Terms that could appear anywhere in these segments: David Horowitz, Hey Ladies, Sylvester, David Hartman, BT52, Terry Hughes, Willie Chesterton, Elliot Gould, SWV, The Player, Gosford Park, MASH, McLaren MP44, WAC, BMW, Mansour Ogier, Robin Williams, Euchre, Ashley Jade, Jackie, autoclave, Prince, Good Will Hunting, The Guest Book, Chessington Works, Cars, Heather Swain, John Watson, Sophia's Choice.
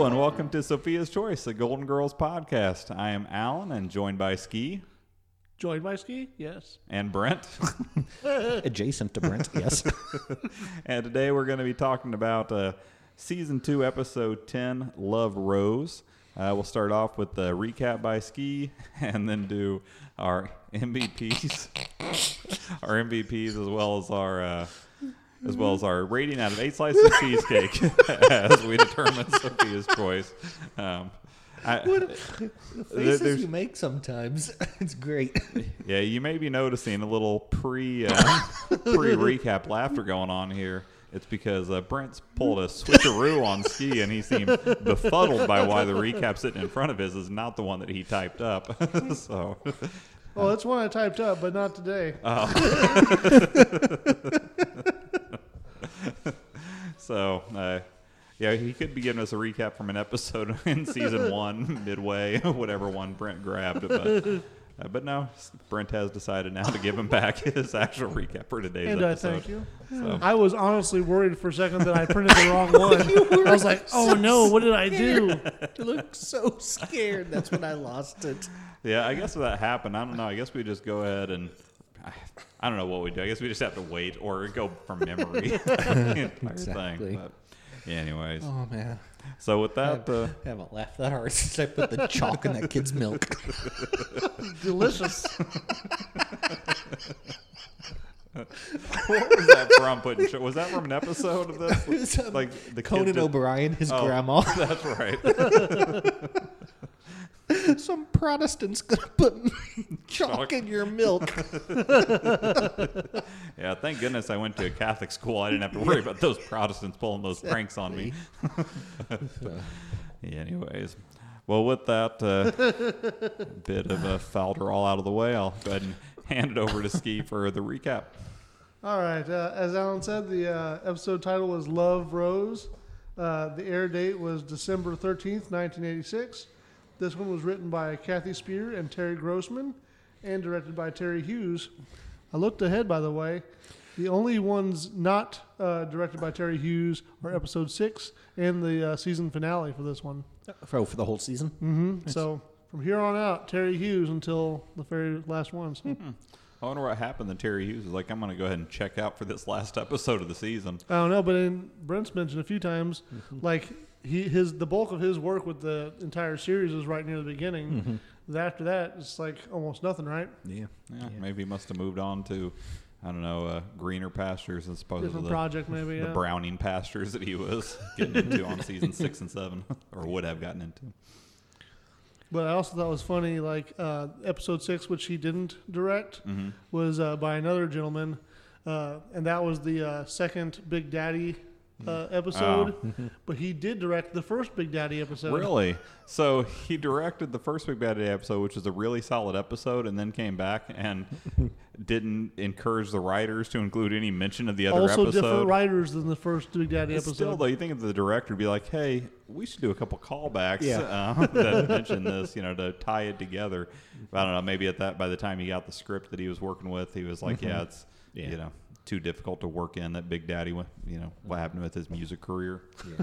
Hello and welcome to Sophia's Choice, the Golden Girls podcast. I am Alan and joined by Ski. Joined by Ski, yes. And Brent. Adjacent to Brent, yes. And today we're going to be talking about Season 2, Episode 10, Love Rose. We'll start off with the recap by Ski and then do our MVPs. Our MVPs as well as our rating out of 8 slices of cheesecake as we determine Sophia's choice. The faces you make sometimes, it's great. Yeah, you may be noticing a little pre-recap laughter going on here. It's because Brent's pulled a switcheroo on Ski, and he seemed befuddled by why the recap sitting in front of his is not the one that he typed up. So, well, it's one I typed up, but not today. So, yeah, he could be giving us a recap from an episode in Season 1, midway, whatever one Brent grabbed. But no, Brent has decided now to give him back his actual recap for today's episode. And I thank you. So. I was honestly worried for a second that I printed the wrong one. I was like, oh no, what did I do? You look so scared. That's when I lost it. Yeah, I guess if that happened, I don't know. I guess we just go ahead and... I don't know what we do. I guess we just have to wait or go from memory. The entire exactly. Thing. But anyways. Oh, man. So with that... I haven't laughed that hard since I put the chalk in that kid's milk. Delicious. What was that from? Was that from an episode of this? Like the Conan O'Brien, grandma. That's right. Some Protestant's going to put chalk in your milk. Yeah, thank goodness I went to a Catholic school. I didn't have to worry about those Protestants pulling those pranks on me. Anyways, well, with that bit of a falter all out of the way, I'll go ahead and hand it over to Ski for the recap. All right. As Alan said, the episode title was Love Rose. The air date was December 13th, 1986. This one was written by Kathy Speer and Terry Grossman and directed by Terry Hughes. I looked ahead, by the way. The only ones not directed by Terry Hughes are Episode 6 and the season finale for this one. For the whole season? Mm-hmm. Nice. So from here on out, Terry Hughes until the very last one. So. Mm-hmm. I wonder what happened to Terry Hughes. Was like, I'm going to go ahead and check out for this last episode of the season. I don't know, but Brent's mentioned a few times, like... The bulk of his work with the entire series is right near the beginning. Mm-hmm. After that, it's like almost nothing, right? Yeah. Maybe he must have moved on to, I don't know, greener pastures as opposed to the Browning pastures that he was getting into on season 6 and 7, or would have gotten into. But I also thought it was funny, like episode 6, which he didn't direct, was by another gentleman, and that was the second Big Daddy episode, but he did direct the first Big Daddy episode. Really? So he directed the first Big Daddy episode, which is a really solid episode, and then came back and didn't encourage the writers to include any mention of the other episode. Also different writers than the first Big Daddy episode. Still, though, you think of the director would be like, hey, we should do a couple callbacks that mention this, to tie it together. I don't know, maybe by the time he got the script that he was working with, he was like, it's too difficult to work in that Big Daddy, what happened with his music career. Yeah.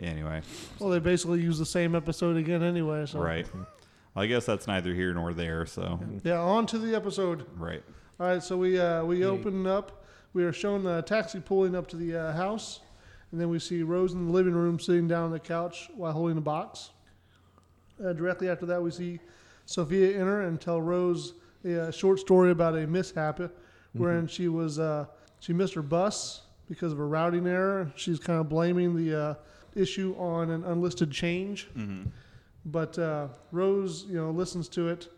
Anyway. Well, they basically use the same episode again anyway. So. Right. Well, I guess that's neither here nor there. So. Yeah, on to the episode. Right. All right, so we open up. We are shown the taxi pulling up to the house, and then we see Rose in the living room sitting down on the couch while holding a box. Directly after that, we see Sophia enter and tell Rose a short story about a mishap wherein she was she missed her bus because of a routing error. She's kind of blaming the issue on an unlisted change. Mm-hmm. But Rose, listens to it.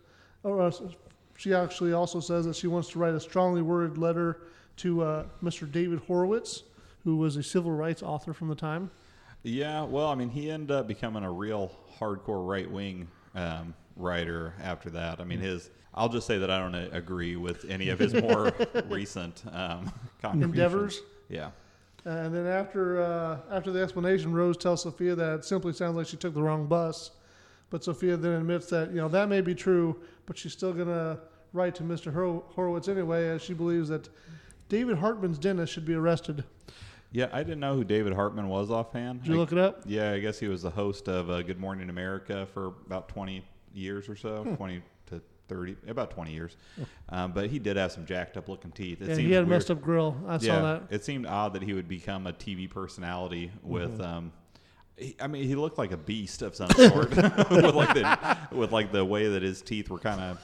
She actually also says that she wants to write a strongly worded letter to Mr. David Horowitz, who was a civil rights author from the time. Yeah, well, I mean, he ended up becoming a real hardcore right-wing writer after that. I mean, I'll just say that I don't agree with any of his more recent endeavors. Yeah. And then after the explanation, Rose tells Sophia that it simply sounds like she took the wrong bus. But Sophia then admits that, that may be true, but she's still going to write to Mr. Horowitz anyway, as she believes that David Hartman's dentist should be arrested. Yeah, I didn't know who David Hartman was offhand. Did you look it up? Yeah, I guess he was the host of Good Morning America for about 20 years or so, 20 to 30, about 20 years. But he did have some jacked up looking teeth. Yeah, he had a messed up grill. I saw that. It seemed odd that he would become a TV personality with... Mm-hmm. I mean, he looked like a beast of some sort with the way that his teeth were kind of,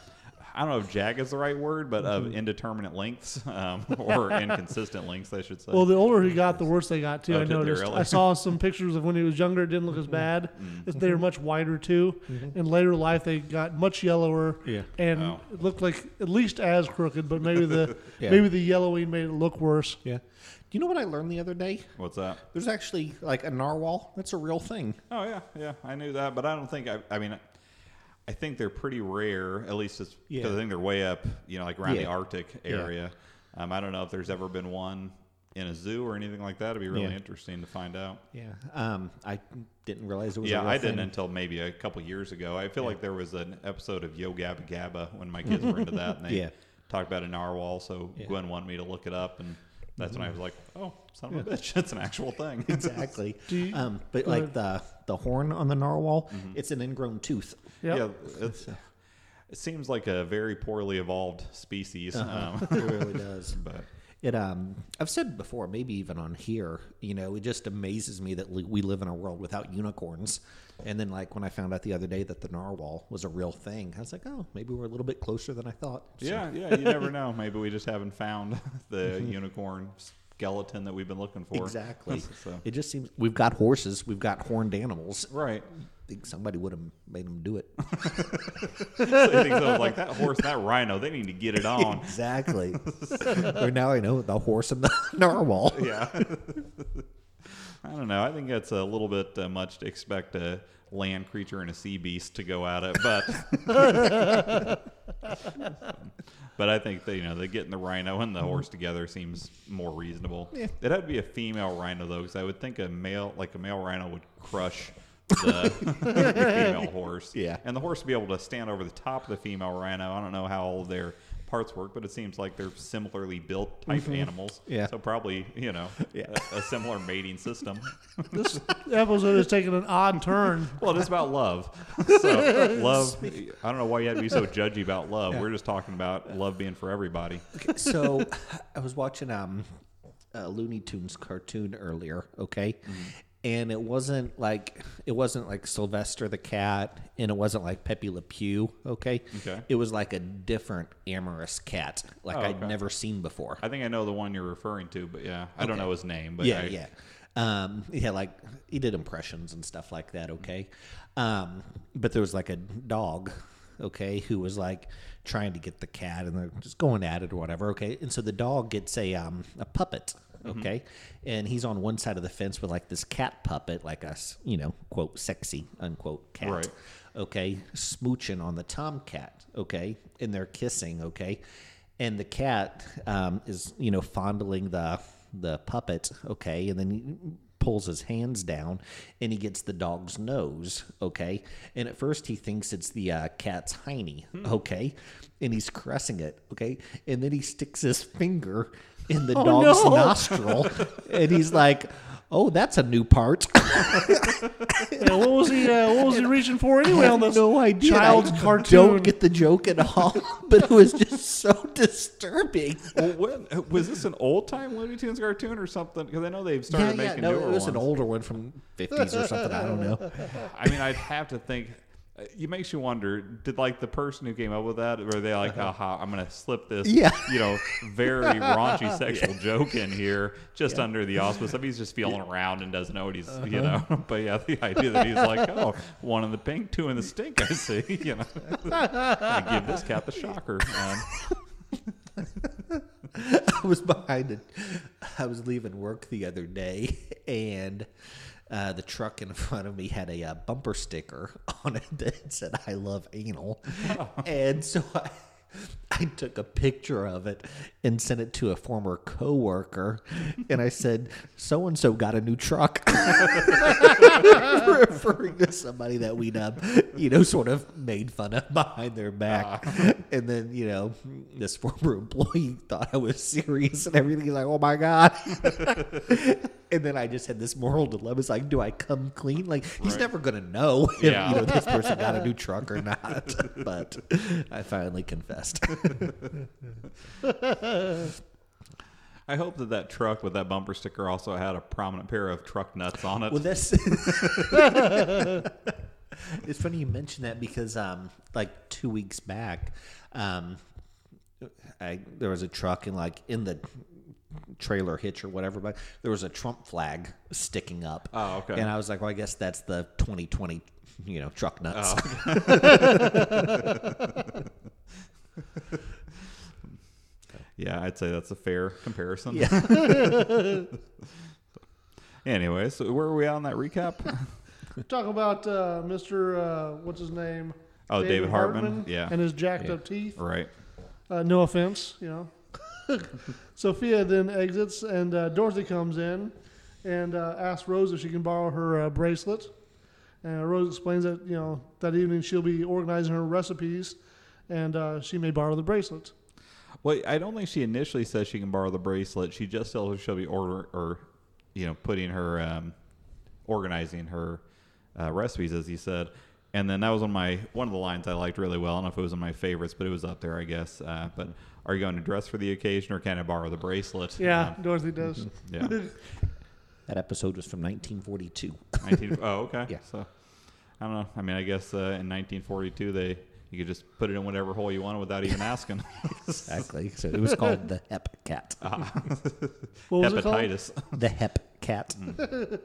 I don't know if jag is the right word, but of indeterminate lengths or inconsistent lengths, I should say. Well, the older he got, the worse they got, too. Oh, I noticed. Really? I saw some pictures of when he was younger. It didn't look as bad. Mm-hmm. They were much wider, too. Mm-hmm. In later life, they got much yellower. Yeah. And it looked like at least as crooked, but maybe the maybe the yellowing made it look worse. Yeah. Do you know what I learned the other day? What's that? There's actually like a narwhal. That's a real thing. Oh, yeah. Yeah, I knew that, but I don't think I think they're pretty rare, at least because I think they're way up, you know, like around the Arctic area. Yeah. I don't know if there's ever been one in a zoo or anything like that. It'd be really interesting to find out. Yeah. I didn't realize it was a real thing. Didn't until maybe a couple years ago. I feel like there was an episode of Yo Gabba Gabba when my kids were into that, and they talked about a narwhal, so Gwen wanted me to look it up, and that's when I was like, oh, son of a bitch, that's an actual thing. Exactly. But like the horn on the narwhal, it's an ingrown tooth. Yep. Yeah, it seems like a very poorly evolved species. It really does. But it, I've said before, maybe even on here, you know, it just amazes me that we live in a world without unicorns. And then, like, when I found out the other day that the narwhal was a real thing, I was like, oh, maybe we're a little bit closer than I thought. So. Yeah, you never know. Maybe we just haven't found the unicorn skeleton that we've been looking for. Exactly. So. It just seems we've got horses, we've got horned animals. Right. I think somebody would have made them do it. So I think so. Like, that horse, that rhino, they need to get it on. Exactly. Or now I know the horse and the narwhal. Yeah. I don't know. I think that's a little bit much to expect a land creature and a sea beast to go at it, but I think they getting the rhino and the horse together seems more reasonable. Yeah. It'd have to be a female rhino though, because I would think a male rhino would crush the female horse. Yeah, and the horse would be able to stand over the top of the female rhino. I don't know how old they're. Parts work, but it seems like they're similarly built type animals. Yeah. So probably, a similar mating system. This episode is taking an odd turn. Well, it's about love. So love, I don't know why you had to be so judgy about love. Yeah. We're just talking about love being for everybody. Okay, so I was watching a Looney Tunes cartoon earlier, okay? Mm-hmm. And it wasn't like Sylvester the cat, and it wasn't like Pepe Le Pew, okay? It was like a different amorous cat, like I'd never seen before. I think I know the one you're referring to, but I don't know his name. But like he did impressions and stuff like that, okay? But there was like a dog, okay, who was like trying to get the cat, and they're just going at it or whatever, okay? And so the dog gets a puppet, okay, and he's on one side of the fence with like this cat puppet, like a quote sexy unquote cat, right. Okay, smooching on the tomcat, okay, and they're kissing, okay, and the cat is fondling the puppet, okay, and then he pulls his hands down and he gets the dog's nose, okay, and at first he thinks it's the cat's hiney, okay, and he's caressing it, okay, and then he sticks his finger in the dog's nostril, and he's like, "Oh, that's a new part." What was he reaching for anyway on this? No idea. Child's cartoon. Don't get the joke at all, but it was just so disturbing. Well, was this an old time Looney Tunes cartoon or something? Because I know they've started making newer ones. It was an older one from '50s or something. I don't know. I mean, I'd have to think. It makes you wonder, did like the person who came up with that, were they like, aha, I'm going to slip this, very raunchy sexual joke in here just under the auspice of he's just feeling around and doesn't know what he's, But yeah, the idea that he's like, oh, one in the pink, two in the stink, I see, I give this cat the shocker. I was behind it. I was leaving work the other day and... the truck in front of me had a bumper sticker on it that said, I love anal. And so I I took a picture of it and sent it to a former coworker, and I said, so-and-so got a new truck. Referring to somebody that we'd, sort of made fun of behind their back. And then, this former employee thought I was serious and everything. He's like, oh, my God. And then I just had this moral dilemma. It's like, do I come clean? Like, he's never going to know if this person got a new truck or not. But I finally confessed. I hope that truck with that bumper sticker also had a prominent pair of truck nuts on it. Well, that's it's funny you mention that because, 2 weeks back, there was a truck and in the trailer hitch or whatever, but there was a Trump flag sticking up. Oh, okay. And I was like, well, I guess that's the 2020, truck nuts. Oh. Yeah, I'd say that's a fair comparison. Yeah. Anyway, so where are we on that recap? Talking about Mr. What's his name? Oh, David Hartman. Yeah. And his jacked up teeth. Right. No offense, Sophia then exits, and Dorothy comes in and asks Rose if she can borrow her bracelet. And Rose explains that, that evening she'll be organizing her recipes, and she may borrow the bracelet. Well, I don't think she initially says she can borrow the bracelet. She just tells her she'll be organizing her recipes, as he said. And then that was one of the lines I liked really well. I don't know if it was in my favorites, but it was up there, I guess. But are you going to dress for the occasion, or can I borrow the bracelet? Yeah, Dorothy does. Yeah. That episode was from 1942. Oh, okay. Yeah. So I don't know. I mean, I guess in 1942 you could just put it in whatever hole you wanted without even asking. Exactly. So it was called the Hep Cat. What was Hepatitis. It called? The Hep Cat. Mm.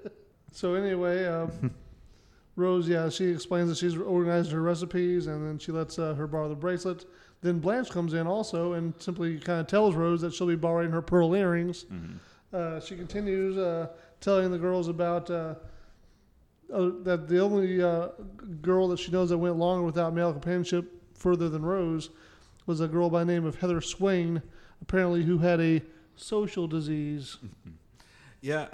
So anyway, Rose, she explains that she's organized her recipes, and then she lets her borrow the bracelet. Then Blanche comes in also and simply kind of tells Rose that she'll be borrowing her pearl earrings. Mm-hmm. She continues telling the girls about... that the only girl that she knows that went longer without male companionship further than Rose was a girl by the name of Heather Swain, apparently, who had a social disease. Yeah.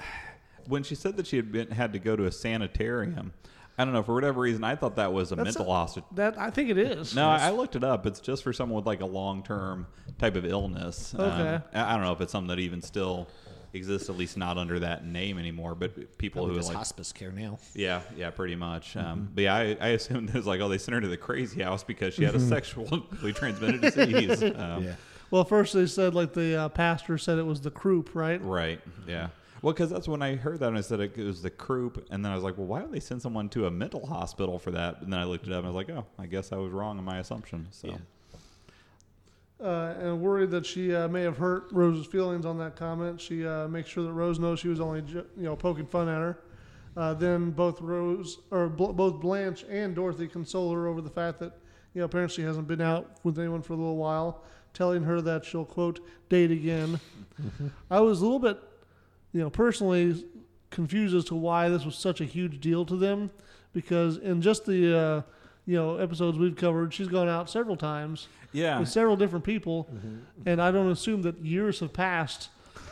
When she said that she had to go to a sanitarium, I don't know, for whatever reason, I thought that was mental hospital. I think it is. No, I looked it up. It's just for someone with a long-term type of illness. Okay. I don't know if it's something that even still... exists, at least not under that name anymore, but people who just hospice care now. Yeah, pretty much. Mm-hmm. But yeah, I assumed it was they sent her to the crazy house because she had a sexually transmitted disease. Yeah. Well, first they said the pastor said it was the croup, right? Right. Yeah. Well, because that's when I heard that and I said it was the croup, and then I was like, well, why would they send someone to a mental hospital for that? And then I looked it up and I was like, oh, I guess I was wrong in my assumption. So. Yeah. And worried that she may have hurt Rose's feelings on that comment, she makes sure that Rose knows she was only poking fun at her. Then both both Blanche and Dorothy console her over the fact that apparently she hasn't been out with anyone for a little while, telling her that she'll quote date again. I was a little bit personally confused as to why this was such a huge deal to them, because in just the episodes we've covered, she's gone out several times with several different people, and I don't assume that years have passed.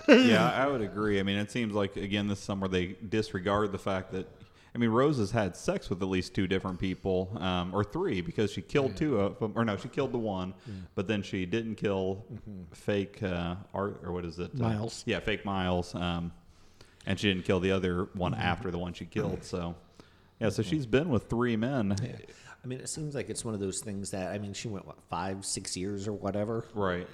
Yeah, I would agree. I mean, it seems like, again, this summer they disregard the fact that, I mean, Rose has had sex with at least two different people, or three, because she killed two of them, or no, she killed the one, but then she didn't kill fake Art, or what is it? Miles. Fake Miles, and she didn't kill the other one after the one she killed, so... Yeah, so she's been with three men. Yeah. I mean, it seems like it's one of those things that, I mean, she went, 5-6 years or whatever? Right.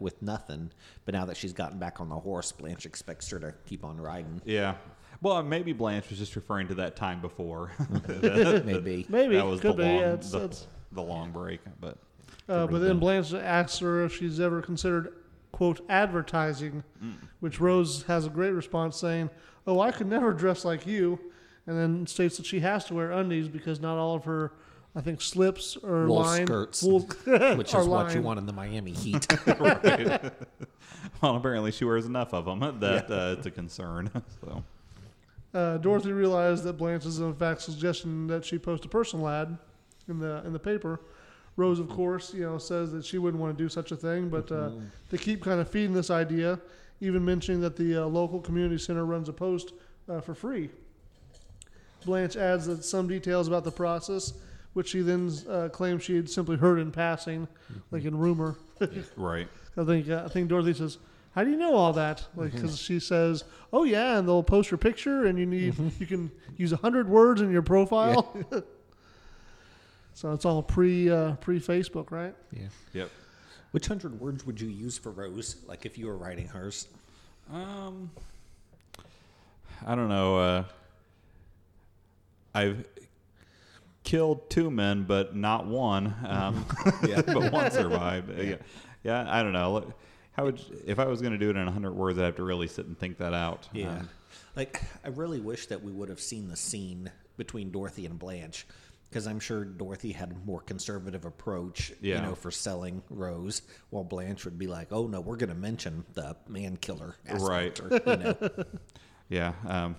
With nothing. But now that she's gotten back on the horse, Blanche expects her to keep on riding. Yeah. Well, maybe Blanche was just referring to that time before. Maybe. Maybe. That was the long break. But then Blanche asks her if she's ever considered, quote, advertising, which Rose has a great response saying, oh, I could never dress like you. And then states that she has to wear undies because not all of her, I think, slips or wool skirts, which is what you want in the Miami heat. Right. Well, apparently she wears enough of them that it's a concern. So, Dorothy realized that Blanche's, in fact, suggestion that she post a personal ad in the paper Rose, of course, you know, says that she wouldn't want to do such a thing, but they keep kind of feeding this idea, even mentioning that the local community center runs a post for free. Blanche adds that some details about the process, which she then claims she had simply heard in passing, like in rumor. Right. I think Dorothy says, "How do you know all that?" Like, because she says, "Oh yeah, and they'll post your picture, and you can use 100 words in your profile." Yeah. So it's all pre Facebook, right? Yeah. Yep. Which 100 words would you use for Rose? Like if you were writing hers? I don't know. I've killed 2 men, but not one. Yeah, but one survived. Yeah. Yeah, I don't know. How would if I was going to do it in 100 words? I'd have to really sit and think that out. Yeah. Like I really wish that we would have seen the scene between Dorothy and Blanche. Because I'm sure Dorothy had a more conservative approach, you know, for selling Rose, while Blanche would be like, "Oh no, we're going to mention the man killer, right? You know? Yeah,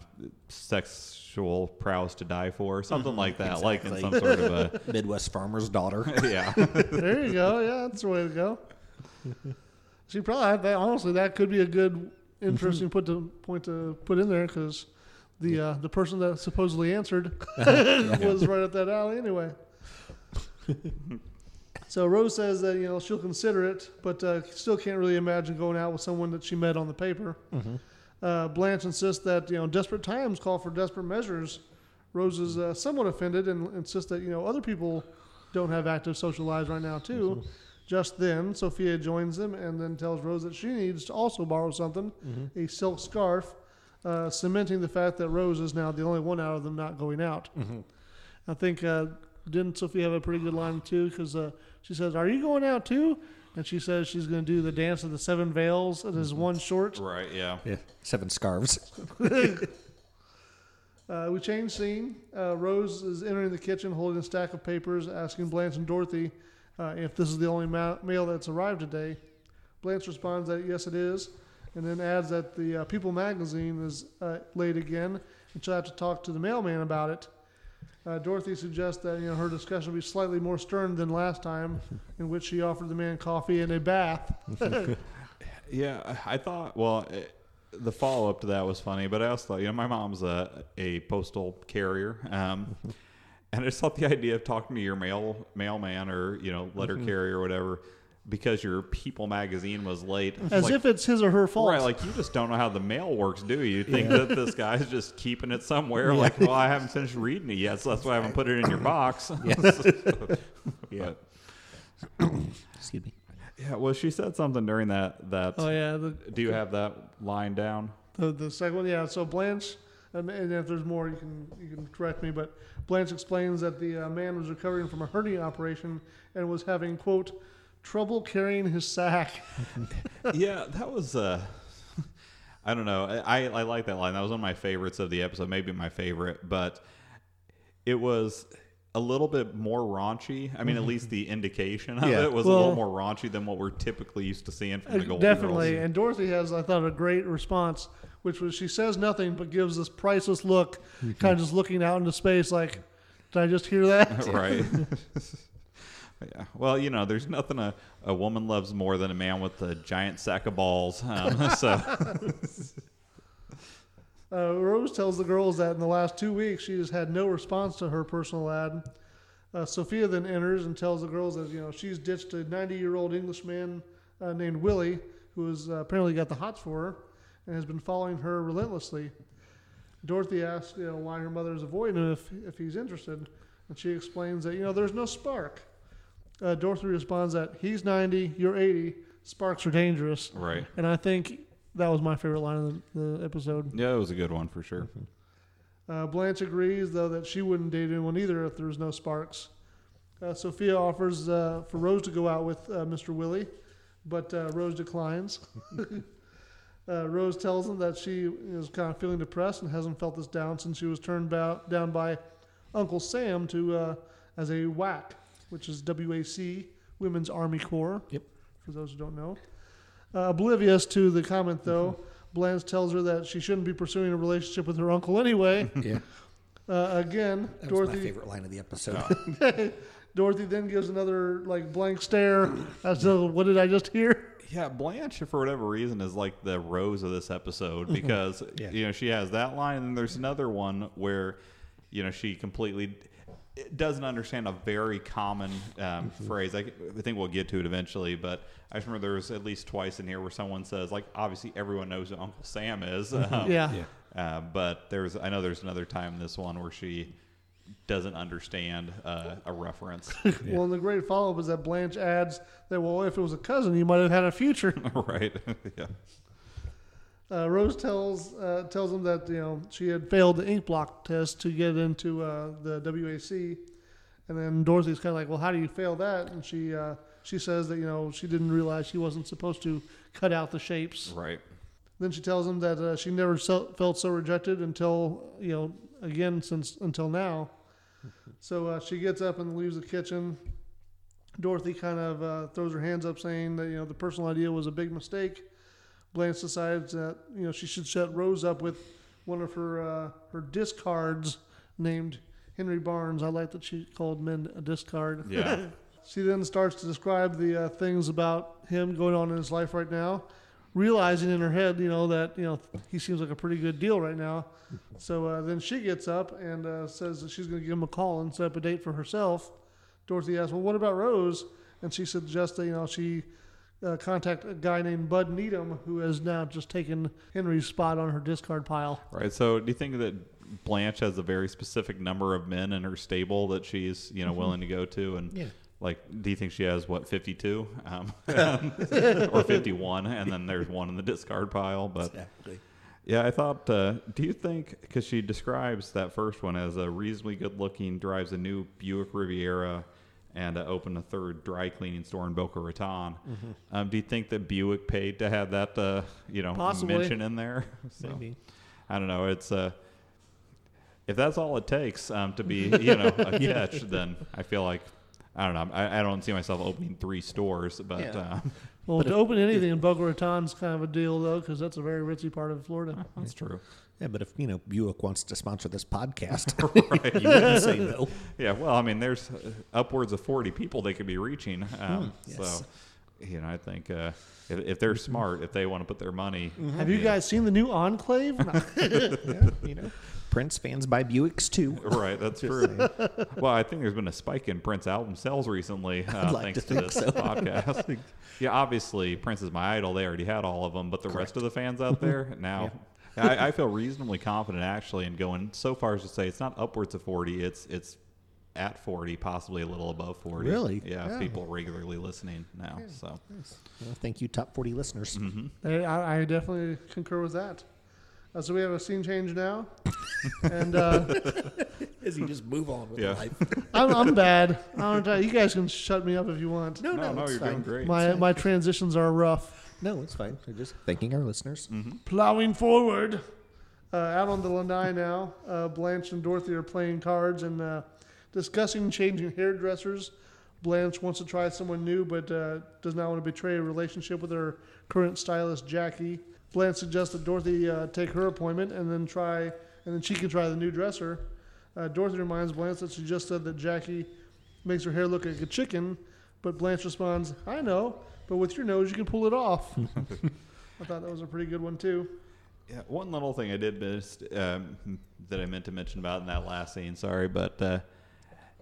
sexual prowess to die for, something like that, exactly. Like in some sort of a Midwest farmer's daughter." Yeah, there you go. Yeah, that's the way to go. She probably had that. Honestly, that could be a good, interesting point to put in there because. The person that supposedly answered was right up that alley anyway. So Rose says that, you know, she'll consider it, but still can't really imagine going out with someone that she met on the paper. Mm-hmm. Blanche insists that, you know, desperate times call for desperate measures. Rose is somewhat offended and insists that, you know, other people don't have active social lives right now, too. Mm-hmm. Just then, Sophia joins them and then tells Rose that she needs to also borrow something, a silk scarf. Cementing the fact that Rose is now the only one out of them not going out. Mm-hmm. I think, didn't Sophie have a pretty good line too? Because she says, "Are you going out too?" And she says she's going to do the dance of the 7 veils. It is one short. Right, yeah. 7 scarves. We change scene. Rose is entering the kitchen holding a stack of papers, asking Blanche and Dorothy if this is the only mail that's arrived today. Blanche responds that yes, it is. And then adds that the People magazine is late again, and she'll have to talk to the mailman about it. Dorothy suggests that, you know, her discussion be slightly more stern than last time, in which she offered the man coffee and a bath. Yeah, I thought, well, the follow-up to that was funny, but I also thought, you know, my mom's a postal carrier, and I just thought the idea of talking to your mailman or, you know, letter carrier or whatever, because your People magazine was late. As like, if it's his or her fault. Right, like you just don't know how the mail works, do you? You think that this guy's just keeping it somewhere. Like, well, I haven't finished reading it yet, so that's why I haven't put it in your box. Yeah. Excuse me. Yeah, well, she said something during that. Oh, yeah. Do you have that line down? The second one, yeah. So Blanche, and if there's more, you can correct me, but Blanche explains that the man was recovering from a hernia operation and was having, quote, trouble carrying his sack. Yeah, that was, I don't know. I like that line. That was one of my favorites of the episode, maybe my favorite, but it was a little bit more raunchy. I mean, at least the indication of it was a little more raunchy than what we're typically used to seeing from the Golden Girls. Definitely, and Dorothy has, I thought, a great response, which was she says nothing but gives this priceless look, kind of just looking out into space like, did I just hear that? Right. Yeah. Well, you know, there's nothing a woman loves more than a man with a giant sack of balls. Rose tells the girls that in the last 2 weeks she has had no response to her personal ad. Sophia then enters and tells the girls that, you know, she's ditched a 90-year-old Englishman named Willie, who has apparently got the hots for her and has been following her relentlessly. Dorothy asks, you know, why her mother is avoiding him if he's interested, and she explains that, you know, there's no spark. Dorothy responds that he's 90, you're 80, sparks are dangerous. Right. And I think that was my favorite line of the episode. Yeah, it was a good one for sure. Blanche agrees, though, that she wouldn't date anyone either if there was no sparks. Sophia offers for Rose to go out with Mr. Willie, but Rose declines. Rose tells him that she is kind of feeling depressed and hasn't felt this down since she was turned down by Uncle Sam as a WAC. Which is WAC, Women's Army Corps, for those who don't know. Oblivious to the comment, though, Blanche tells her that she shouldn't be pursuing a relationship with her uncle anyway. Again, that was Dorothy. My favorite line of the episode. Dorothy then gives another like blank stare as to what did I just hear? Yeah, Blanche, for whatever reason, is like the Rose of this episode because, you know, she has that line and there's another one where, you know, she completely doesn't understand a very common phrase. I think we'll get to it eventually, but I just remember there was at least twice in here where someone says, like, obviously everyone knows who Uncle Sam is. But there's, I know there's another time in this one where she doesn't understand a reference. Well, and the great follow-up is that Blanche adds that, well, if it was a cousin, you might have had a future. Right. Yeah. Rose tells him that, you know, she had failed the ink block test to get into the WAC. And then Dorothy's kind of like, well, how do you fail that? And she says that, you know, she didn't realize she wasn't supposed to cut out the shapes. Right. Then she tells him that she never felt so rejected until, you know, again, since until now. So she gets up and leaves the kitchen. Dorothy kind of throws her hands up saying that, you know, the personal idea was a big mistake. Blanche decides that, you know, she should shut Rose up with one of her discards named Henry Barnes. I like that she called men a discard. Yeah. She then starts to describe the things about him going on in his life right now, realizing in her head, you know, that, you know, he seems like a pretty good deal right now. So then she gets up and says that she's going to give him a call and set up a date for herself. Dorothy asks, well, what about Rose? And she suggests that, you know, she contact a guy named Bud Needham, who has now just taken Henry's spot on her discard pile. Right. So do you think that Blanche has a very specific number of men in her stable that she's, you know, willing to go to? And like, do you think she has, what, 52 or 51? And then there's one in the discard pile. But exactly. Yeah, I thought, do you think, because she describes that first one as a reasonably good-looking, drives a new Buick Riviera, and opened a third dry cleaning store in Boca Raton. Do you think that Buick paid to have that, you know, possibly mention in there? So, maybe. I don't know. It's if that's all it takes to be, you know, a catch, then I feel like, I don't know. I don't see myself opening three stores, but well, but to open anything in Boca Raton's kind of a deal, though, because that's a very ritzy part of Florida. That's true. Yeah, but if, you know, Buick wants to sponsor this podcast, right, you wouldn't say no. Yeah, well, I mean, there's upwards of 40 people they could be reaching. So, you know, I think if they're smart, if they want to put their money. Have you guys seen the new Enclave? You know, Prince fans buy Buicks too. Right, that's true. Well, I think there's been a spike in Prince album sales recently thanks to this podcast. Yeah, obviously, Prince is my idol. They already had all of them, but the rest of the fans out there now. I feel reasonably confident, actually, in going so far as to say it's not upwards of 40. It's at 40, possibly a little above 40. Really? Yeah. People regularly listening now. Yeah, so, nice. Well, thank you, top 40 listeners. I definitely concur with that. So we have a scene change now, and as you just move on with life. I'm bad. I don't, you guys can shut me up if you want. No, you're doing great. My transitions are rough. No, it's fine. We're just thanking our listeners. Plowing forward. Out on the lanai now, Blanche and Dorothy are playing cards and discussing changing hairdressers. Blanche wants to try someone new, but does not want to betray a relationship with her current stylist, Jackie. Blanche suggests that Dorothy take her appointment and then she can try the new dresser. Dorothy reminds Blanche that she just said that Jackie makes her hair look like a chicken, but Blanche responds, I know. But with your nose, you can pull it off. I thought that was a pretty good one, too. Yeah, one little thing I did miss that I meant to mention about in that last scene. Sorry, but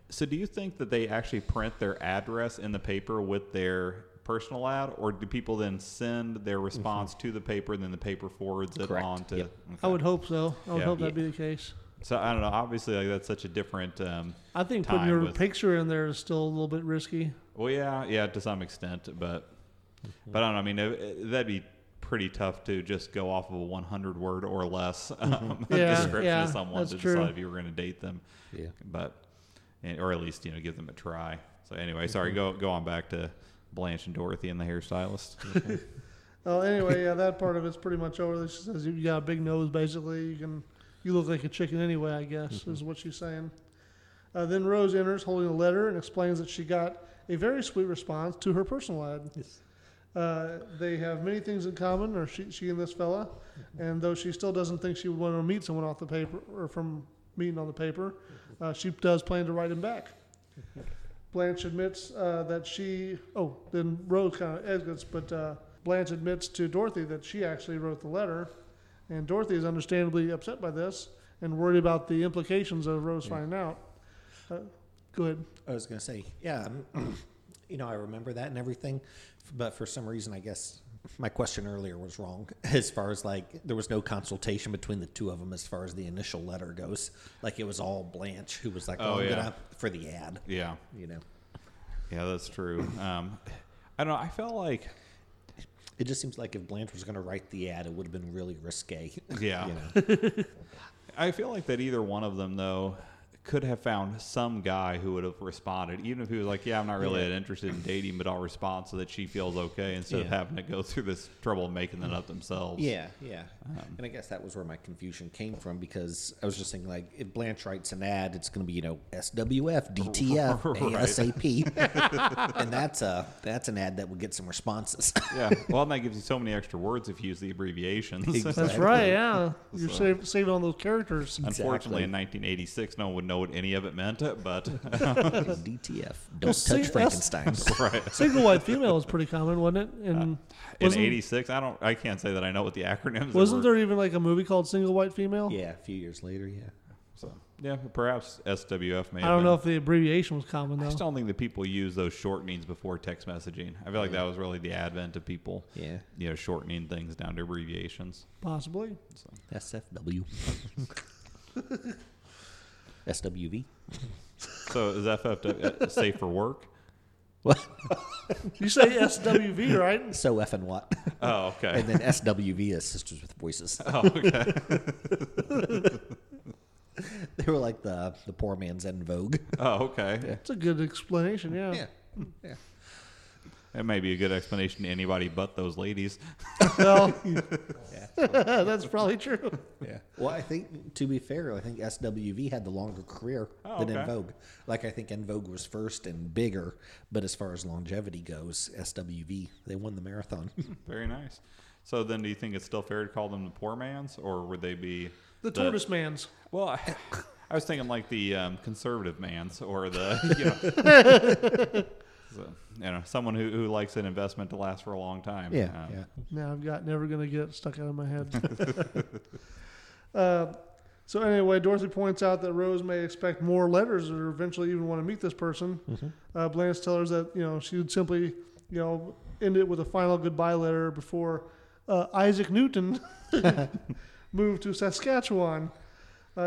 so do you think that they actually print their address in the paper with their personal ad, or do people then send their response to the paper and then the paper forwards it on to? Yep. Okay. I would hope so. I would hope that'd be the case. So, I don't know. Obviously, like, that's such a different I think putting your picture in there is still a little bit risky. Well, yeah, to some extent, but I don't know. I mean, that'd be pretty tough to just go off of a 100-word or less description of someone to decide if you were going to date them. Yeah, or at least, you know, give them a try. So anyway, sorry, go on back to Blanche and Dorothy and the hairstylist. Well, anyway, yeah, that part of it's pretty much over. She says you got a big nose, basically. You look like a chicken anyway, I guess, is what she's saying. Then Rose enters holding a letter and explains that she got a very sweet response to her personal ad. Yes. They have many things in common, or she and this fella, and though she still doesn't think she would want to meet someone off the paper, or from meeting on the paper, she does plan to write him back. Blanche admits that she, then Rose kind of exits, but Blanche admits to Dorothy that she actually wrote the letter, and Dorothy is understandably upset by this and worried about the implications of Rose finding out. Go ahead. I was going to say, I remember that and everything, but for some reason, I guess my question earlier was wrong as far as like there was no consultation between the two of them as far as the initial letter goes. Like it was all Blanche who was like, I'm gonna for the ad. Yeah. Yeah, that's true. I don't know. I felt like it just seems like if Blanche was going to write the ad, it would have been really risque. Yeah. I feel like that either one of them, though, could have found some guy who would have responded, even if he was like, I'm not really that interested in dating, but I'll respond so that she feels okay instead of having to go through this trouble of making that up themselves. Yeah. And I guess that was where my confusion came from, because I was just thinking, like, if Blanche writes an ad, it's going to be, SWF, DTF, ASAP. And that's an ad that would get some responses. Yeah. Well, and that gives you so many extra words if you use the abbreviations. Exactly. That's right, yeah. You're saving all those characters. Unfortunately, in 1986, no one would know what any of it meant, but DTF, don't touch Frankenstein. Right. Single white female is pretty common, wasn't it? In 86, I can't say that I know what the acronyms. Wasn't there even like a movie called Single White Female? Yeah, a few years later. Yeah. So perhaps SWF may. I don't know if the abbreviation was common though. I just don't think that people use those shortenings before text messaging. I feel like that was really the advent of people. Yeah. Shortening things down to abbreviations. Possibly. So. SFW. SWV. So is FFW safe for work? What? You say SWV, right? So effing what? Oh, okay. And then SWV is Sisters with Voices. Oh, okay. They were like the poor man's En Vogue. Oh, okay. Yeah. That's a good explanation, Yeah. That may be a good explanation to anybody but those ladies. Well, that's probably true. Yeah. Well, I think, to be fair, SWV had the longer career than En Vogue. Like, I think En Vogue was first and bigger, but as far as longevity goes, SWV, they won the marathon. Very nice. So then do you think it's still fair to call them the poor man's, or would they be... The tortoise man's. Well, I was thinking like the conservative man's, or So, someone who likes an investment to last for a long time. Yeah. Now I've got never going to get stuck out of my head. So anyway, Dorothy points out that Rose may expect more letters or eventually even want to meet this person. Mm-hmm. Blanche tells her that she would simply end it with a final goodbye letter before Isaac Newton moved to Saskatchewan.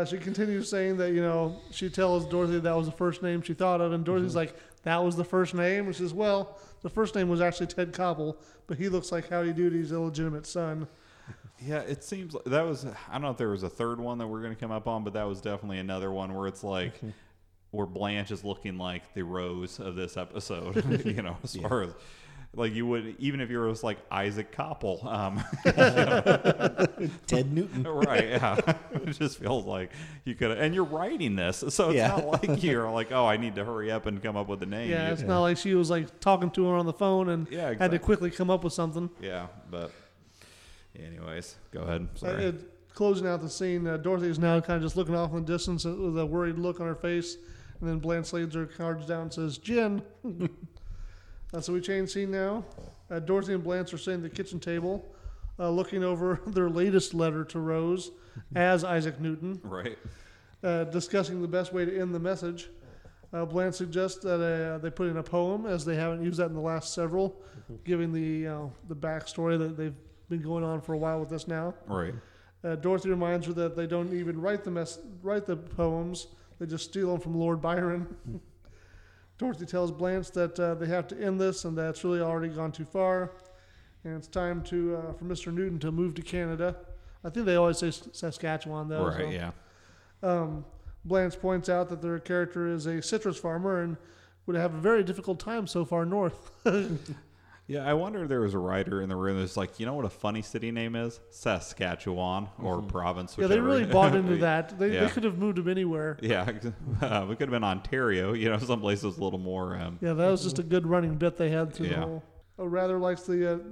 She continues saying that she tells Dorothy that was the first name she thought of, and Dorothy's like, that was the first name? And she says, well, the first name was actually Ted Koppel, but he looks like Howdy Doody's illegitimate son. Yeah, it seems like that was, I don't know if there was a third one that we're going to come up on, but that was definitely another one where it's like, where Blanche is looking like the Rose of this episode, as far as, like you would, even if you were just like Isaac Koppel. Ted Newton. Right, yeah. It just feels like you could have, and you're writing this, so it's not like you're like, oh, I need to hurry up and come up with a name. Yeah, it's not like she was like talking to her on the phone and had to quickly come up with something. Yeah, but anyways, go ahead. Sorry. Closing out the scene, Dorothy is now kind of just looking off in the distance with a worried look on her face, and then Blanche lays her cards down and says, Gin. So we change scene now. Dorothy and Blanche are sitting at the kitchen table looking over their latest letter to Rose as Isaac Newton. Right. Discussing the best way to end the message. Blanche suggests that they put in a poem, as they haven't used that in the last several, giving the backstory that they've been going on for a while with this now. Right. Dorothy reminds her that they don't even write the poems. They just steal them from Lord Byron. Dorothy tells Blanche that they have to end this and that it's really already gone too far, and it's time for Mr. Newton to move to Canada. I think they always say Saskatchewan, though. Right, so. Yeah. Blanche points out that their character is a citrus farmer and would have a very difficult time so far north. Yeah, I wonder if there was a writer in the room that's like, you know what a funny city name is? Saskatchewan or province. Whichever. Yeah, they really bought into that. They could have moved them anywhere. Yeah, we could have been Ontario. Someplace that's a little more. That was just a good running bit they had through the whole.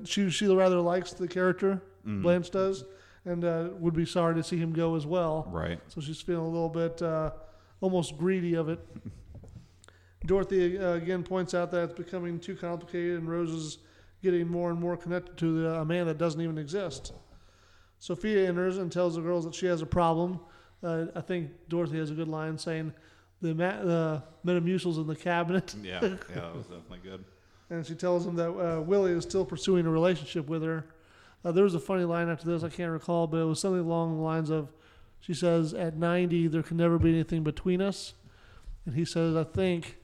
She rather likes the character, Blanche does, and would be sorry to see him go as well. Right. So she's feeling a little bit almost greedy of it. Dorothy again points out that it's becoming too complicated, and Rose is getting more and more connected to a man that doesn't even exist. Sophia enters and tells the girls that she has a problem. I think Dorothy has a good line saying, the Metamucil's in the cabinet. Yeah, that was definitely good. And she tells him that Willie is still pursuing a relationship with her. There was a funny line after this, I can't recall, but it was something along the lines of, she says, at 90, there can never be anything between us. And he says, I think,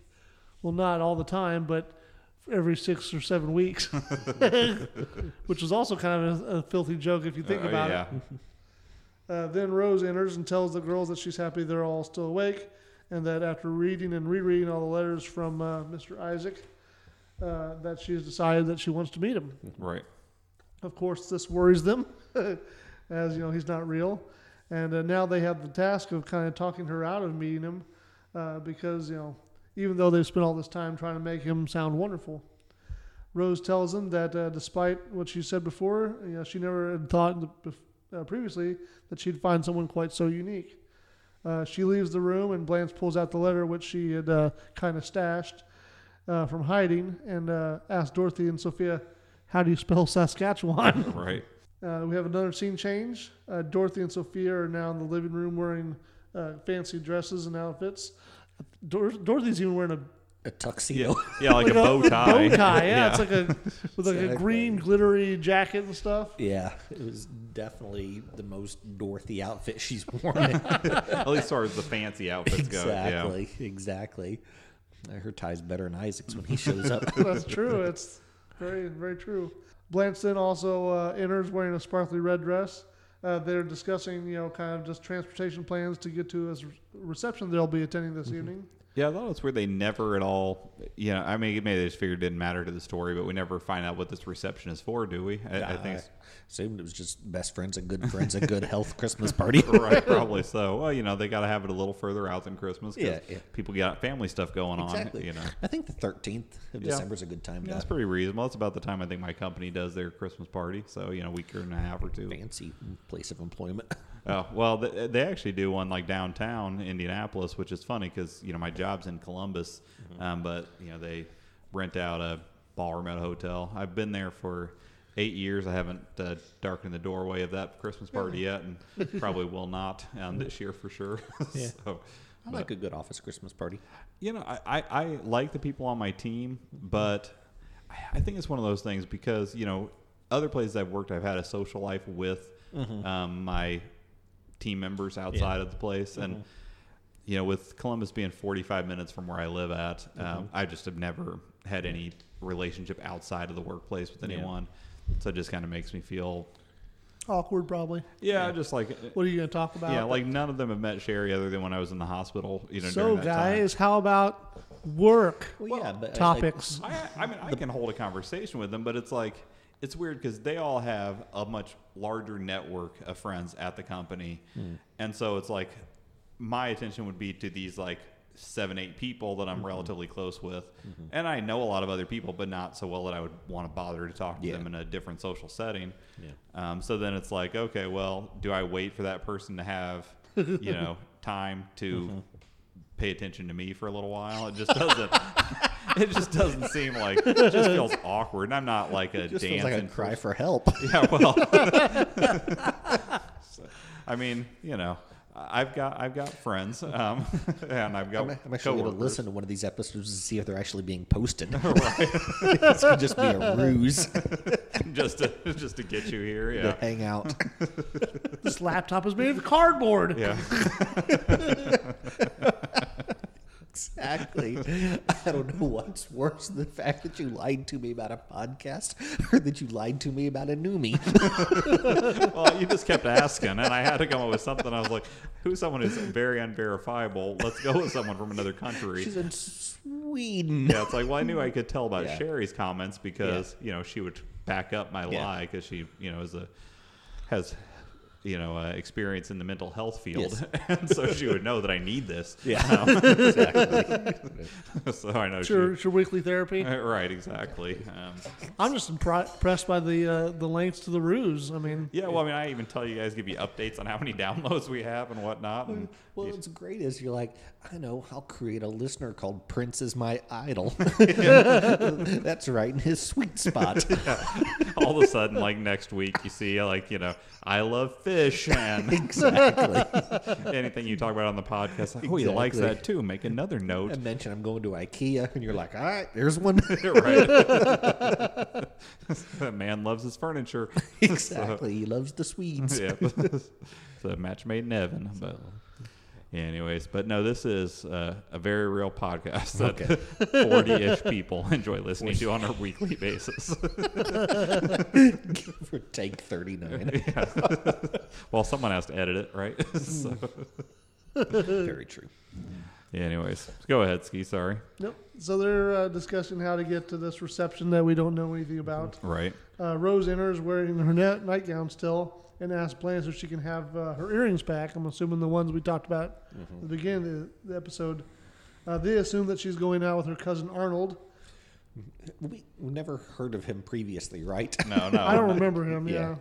well, not all the time, but every 6 or 7 weeks, which was also kind of a filthy joke if you think about it. Then Rose enters and tells the girls that she's happy they're all still awake, and that after reading and rereading all the letters from Mr. Isaac, that she's decided that she wants to meet him. Right. Of course, this worries them, as you know, he's not real. And now they have the task of kind of talking her out of meeting him, because, you know, even though they've spent all this time trying to make him sound wonderful. Rose tells him that despite what she said before, you know, she never had thought previously that she'd find someone quite so unique. She leaves the room, and Blanche pulls out the letter which she had kind of stashed from hiding, and asks Dorothy and Sophia, how do you spell Saskatchewan? Right. We have another scene change. Dorothy and Sophia are now in the living room wearing fancy dresses and outfits. Dorothy's even wearing a tuxedo. Yeah, like a bow tie. A bow tie, yeah. It's like a green glittery jacket and stuff. Yeah, it was definitely the most Dorothy outfit she's worn. At least as far as the fancy outfits go. Exactly. Her tie's better than Isaac's when he shows up. That's true. It's very, very true. Blanche then also enters wearing a sparkly red dress. They're discussing, you know, kind of just transportation plans to get to his reception they'll be attending this evening. Yeah, I thought it was weird. They never at all, you know, I mean, maybe they just figured it didn't matter to the story, but we never find out what this reception is for, do we? I think so. Assumed it was just best friends, a good health Christmas party. Right, probably so. Well, you know, they got to have it a little further out than Christmas because people got family stuff going on. You know. I think the 13th of December is a good time. That's pretty reasonable. That's about the time I think my company does their Christmas party. So, you know, a week and a half or two. Fancy place of employment. Oh, well, they actually do one like downtown Indianapolis, which is funny because, you know, my job's in Columbus, but, you know, they rent out a ballroom at a hotel. I've been there for 8 years. I haven't darkened the doorway of that Christmas party yet, and probably will not this year for sure. Yeah. I like a good office Christmas party. You know, I like the people on my team, but I think it's one of those things because, you know, other places I've worked, I've had a social life with my team members outside of the place, and you know, with Columbus being 45 minutes from where I live at, I just have never had any relationship outside of the workplace with anyone, so it just kind of makes me feel awkward, probably. Yeah, just like, what are you going to talk about? Yeah, like none of them have met Sherry other than when I was in the hospital. You know, so during that time. How about work topics? I mean, I can hold a conversation with them, but it's like, it's weird because they all have a much larger network of friends at the company. And so it's like my attention would be to these like 7-8 people that I'm relatively close with. And I know a lot of other people, but not so well that I would want to bother to talk to them in a different social setting. Yeah. So then it's like, okay, well, do I wait for that person to have, you know, time to pay attention to me for a little while? It just doesn't. It just doesn't seem like, it just feels awkward. And I'm not like a dance. It feels like a cry for help. Yeah, well. So, I mean, you know, I've got friends, and I've got I'm actually going to listen to one of these episodes to see if they're actually being posted. Right. This could just be a ruse. just to get you here. Yeah. To hang out. This laptop is made of cardboard. Yeah. Exactly. I don't know what's worse, the fact that you lied to me about a podcast or that you lied to me about a newbie. Well, you just kept asking, and I had to come up with something. I was like, who's someone who's very unverifiable? Let's go with someone from another country. She's in Sweden. Yeah, it's like, well, I knew I could tell about Sherry's comments because, you know, she would back up my lie because she, you know, has... you know, experience in the mental health field. Yes. And so she would know that I need this. Yeah, exactly. So I know it's your weekly therapy. Right, exactly. I'm just impressed by the lengths to the ruse. I mean, I even tell you guys, give you updates on how many downloads we have and whatnot. And Well, what's great is you're like, I know, I'll create a listener called Prince is my idol. That's right in his sweet spot. Yeah. All of a sudden, like next week, you see, like, you know, I love fish and exactly anything you talk about on the podcast. Like, oh, he likes that too. Make another note. And mention I'm going to IKEA, and you're like, all right, there's one. Right. That man loves his furniture. Exactly. So, he loves the Swedes. Yeah. So match made in heaven. But anyways, but no, this is a very real podcast that 40-ish people enjoy listening to on a weekly basis. Give or take 39. Yeah. Well, someone has to edit it, right? So. Very true. Yeah, anyways, go ahead, Ski. Sorry. Nope. So they're discussing how to get to this reception that we don't know anything about. Right. Rose enters wearing her nightgown still and asks Blanche if she can have her earrings back. I'm assuming the ones we talked about at the beginning of the episode. They assume that she's going out with her cousin Arnold. We never heard of him previously, right? No. I don't remember him, yeah.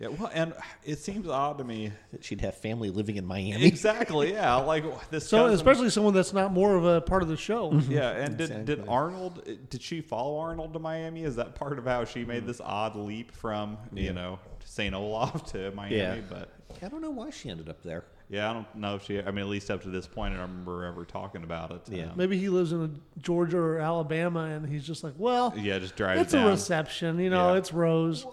Yeah, well, and it seems odd to me that she'd have family living in Miami. Exactly, yeah. Like this, so cousin, especially someone that's not more of a part of the show. Yeah, and did Arnold? Did she follow Arnold to Miami? Is that part of how she made this odd leap from you know, St. Olaf to Miami? Yeah. But I don't know why she ended up there. Yeah, I don't know if she. I mean, at least up to this point, I don't remember ever talking about it. Yeah, maybe he lives in Georgia or Alabama, and he's just like, well, yeah, just drive. It's down. A reception, you know. Yeah. It's Rose.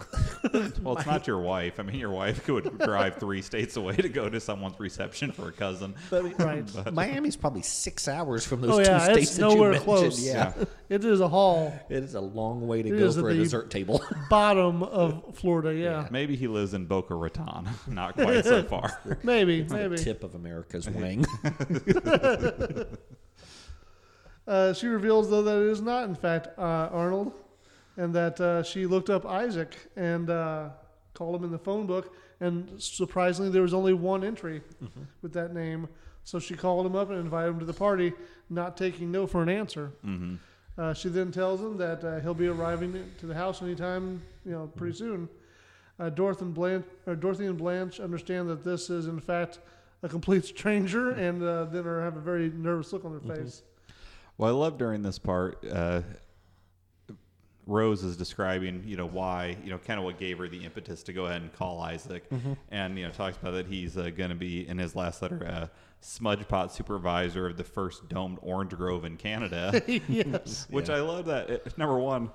Well, it's not your wife. I mean, your wife could drive 3 states away to go to someone's reception for a cousin. But, right, but Miami's probably 6 hours from those 2 states it's that nowhere you mentioned. Close. Yeah, it is a haul. It is a long way to go for a dessert table. Bottom of Florida. Yeah, maybe he lives in Boca Raton. Not quite so far. Maybe. The tip of America's wing. She reveals, though, that it is not, in fact, Arnold, and that she looked up Isaac and called him in the phone book, and surprisingly, there was only one entry with that name, so she called him up and invited him to the party, not taking no for an answer. She then tells him that he'll be arriving to the house anytime, you know, pretty soon. Dorothy and Blanche understand that this is, in fact, a complete stranger, and then have a very nervous look on their face. Well, I love during this part, Rose is describing, you know, why, you know, kind of what gave her the impetus to go ahead and call Isaac, and, you know, talks about that he's going to be, in his last letter, smudge pot supervisor of the first domed orange grove in Canada. Yes. Which I love that. Number one,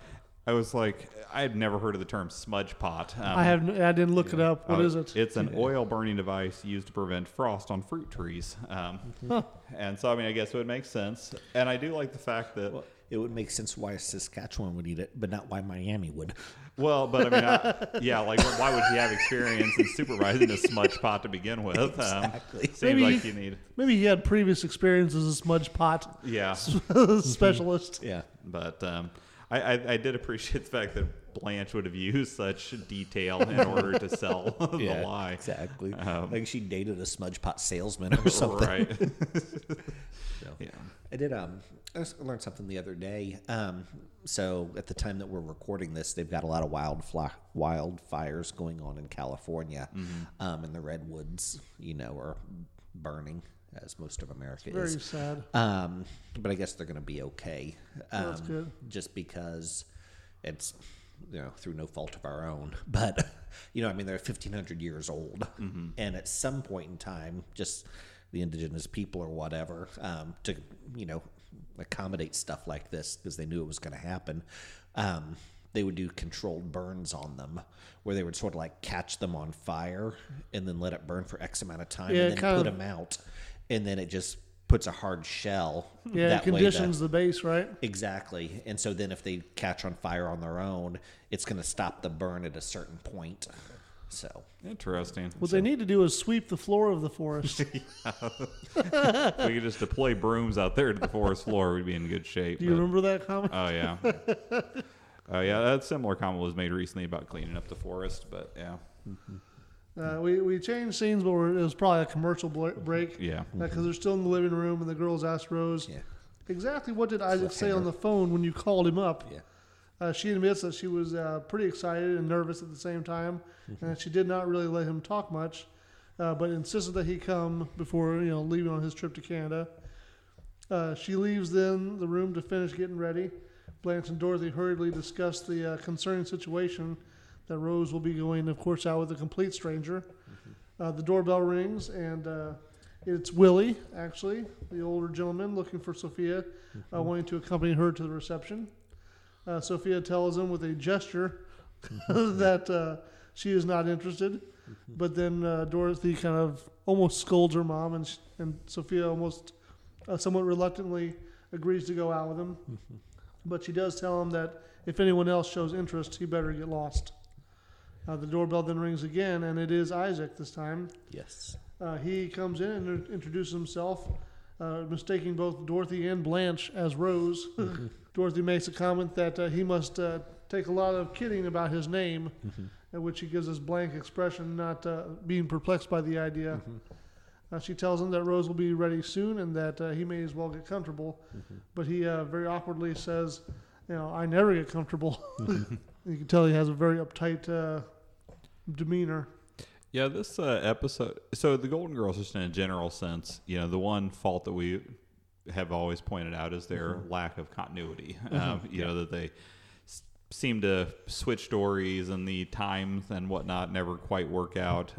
I was like, I had never heard of the term smudge pot. I didn't look it up. What is it? It's an oil burning device used to prevent frost on fruit trees. And so, I mean, I guess it would make sense. And I do like the fact that... Well, it would make sense why Saskatchewan would eat it, but not why Miami would. Well, but I mean, like why would he have experience in supervising a smudge pot to begin with? Exactly. Seems like you need. Maybe he had previous experience as a smudge pot specialist. Yeah, but... I did appreciate the fact that Blanche would have used such detail in order to sell the lie. Exactly. Like she dated a smudge pot salesman or something. Right. I did. I learned something the other day. So at the time that we're recording this, they've got a lot of wildfires going on in California, and the redwoods, you know, are burning, as most of America is. Very sad. But I guess they're going to be okay. That's good. Just because it's, you know, through no fault of our own. But, you know, I mean, they're 1,500 years old. And at some point in time, just the indigenous people or whatever, to, you know, accommodate stuff like this because they knew it was going to happen, they would do controlled burns on them where they would sort of like catch them on fire and then let it burn for X amount of time and then put them out. And then it just puts a hard shell. Yeah, that it conditions the base, right? Exactly. And so then if they catch on fire on their own, it's going to stop the burn at a certain point. So interesting. What they need to do is sweep the floor of the forest. If we could just deploy brooms out there to the forest floor, we'd be in good shape. Do you remember that comment? Oh, yeah. That similar comment was made recently about cleaning up the forest, but yeah. We changed scenes, but it was probably a commercial break. Yeah. Because they're still in the living room, and the girls asked Rose, exactly what did Isaac say on the phone when you called him up? Yeah. She admits that she was pretty excited and nervous at the same time, and that she did not really let him talk much. but insisted that he come before, you know, leaving on his trip to Canada. She leaves then the room to finish getting ready. Blanche and Dorothy hurriedly discuss the concerning situation that Rose will be going, of course, out with a complete stranger. Mm-hmm. The doorbell rings, and it's Willie, actually, the older gentleman looking for Sophia, mm-hmm. Wanting to accompany her to the reception. Sophia tells him with a gesture mm-hmm. that she is not interested, mm-hmm. but then Dorothy kind of almost scolds her mom, and Sophia almost somewhat reluctantly agrees to go out with him. Mm-hmm. But she does tell him that if anyone else shows interest, he better get lost. The doorbell then rings again, and it is Isaac this time. Yes. He comes in and introduces himself, mistaking both Dorothy and Blanche as Rose. Mm-hmm. Dorothy makes a comment that he must take a lot of kidding about his name, mm-hmm. at which he gives this blank expression, not being perplexed by the idea. Mm-hmm. She tells him that Rose will be ready soon and that he may as well get comfortable. Mm-hmm. But he very awkwardly says, you know, I never get comfortable. Mm-hmm. You can tell he has a very uptight demeanor. Yeah, this episode. So the Golden Girls, just in a general sense, you know, the one fault that we have always pointed out is their mm-hmm. lack of continuity. Mm-hmm. You know, that they seem to switch stories and the times and whatnot never quite work out.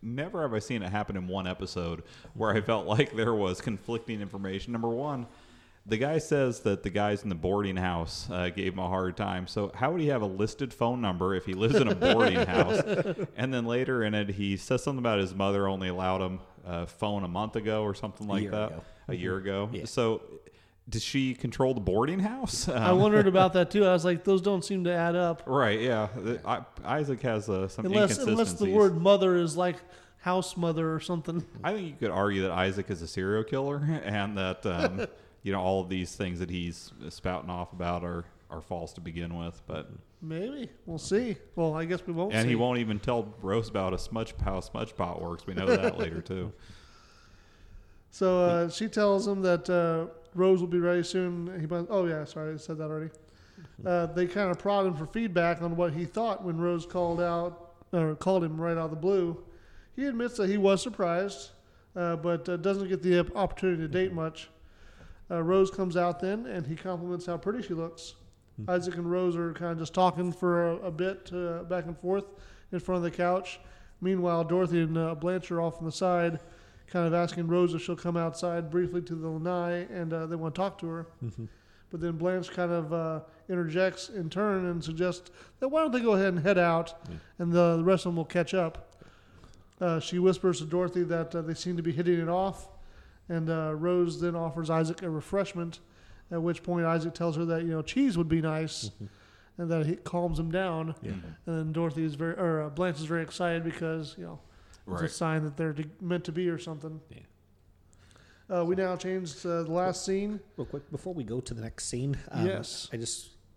Never have I seen it happen in one episode where I felt like there was conflicting information. Number one, the guy says that the guys in the boarding house gave him a hard time. So how would he have a listed phone number if he lives in a boarding house? And then later in it, he says something about his mother only allowed him a phone a month ago or something like that. A year ago. Yeah. So does she control the boarding house? I wondered about that too. I was like, those don't seem to add up. Right, yeah. Isaac has some inconsistencies. Unless the word mother is like house mother or something. I think you could argue that Isaac is a serial killer and that you know, all of these things that he's spouting off about are false to begin with. But maybe. We'll see. Well, I guess we won't see. And he won't even tell Rose about how smudge pot works. We know that later too. So she tells him that... Rose will be ready soon. I said that already. They kind of prod him for feedback on what he thought when Rose called him right out of the blue. He admits that he was surprised, but doesn't get the opportunity to date much. Rose comes out then, and he compliments how pretty she looks. Mm-hmm. Isaac and Rose are kind of just talking for a bit, back and forth in front of the couch. Meanwhile, Dorothy and Blanche are off on the side, kind of asking Rose if she'll come outside briefly to the lanai, and they want to talk to her. Mm-hmm. But then Blanche kind of interjects in turn and suggests that why don't they go ahead and head out, mm. and the rest of them will catch up. She whispers to Dorothy that they seem to be hitting it off, and Rose then offers Isaac a refreshment, at which point Isaac tells her that, you know, cheese would be nice, mm-hmm. and that it calms him down. Yeah. And then Blanche is very excited because, you know, it's right. A sign that they're meant to be or something. Yeah. We now changed the last scene. Real quick, before we go to the next scene. Yes.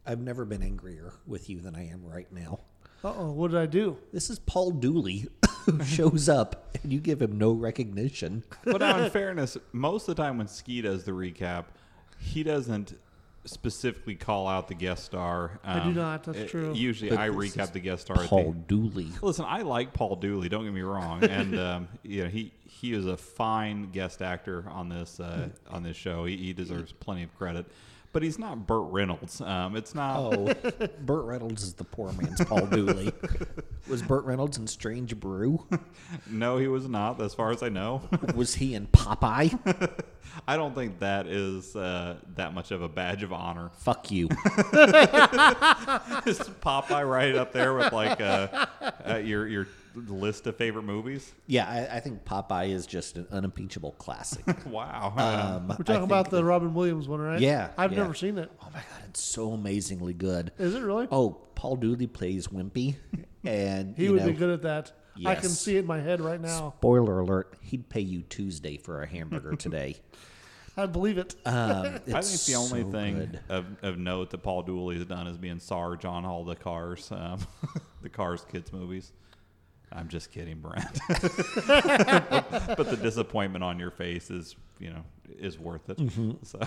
I've never been angrier with you than I am right now. Uh-oh, what did I do? This is Paul Dooley who shows up, and you give him no recognition. But now, in fairness, most of the time when Ski does the recap, he doesn't specifically call out the guest star. I do not. That's true. Usually I recap the guest star. Paul Dooley. Listen, I like Paul Dooley. Don't get me wrong. And you know, he is a fine guest actor on this show. He deserves plenty of credit. But he's not Burt Reynolds. It's not. Oh, Burt Reynolds is the poor man's Paul Dooley. Was Burt Reynolds in Strange Brew? No, he was not, as far as I know. Was he in Popeye? I don't think that is that much of a badge of honor. Fuck you. Is Popeye right up there with like your list of favorite movies? Yeah, I think Popeye is just an unimpeachable classic. Wow. We're talking about the Robin Williams one, right? Yeah. I've never seen it. Oh my God, it's so amazingly good. Is it really? Oh, Paul Dooley plays Wimpy. And he would be good at that. Yes. I can see it in my head right now. Spoiler alert, he'd pay you Tuesday for a hamburger today. I believe it. I think the only thing of note that Paul Dooley has done is being Sarge on all the Cars, the Cars kids movies. I'm just kidding, Brent. But the disappointment on your face is worth it. Mm-hmm. So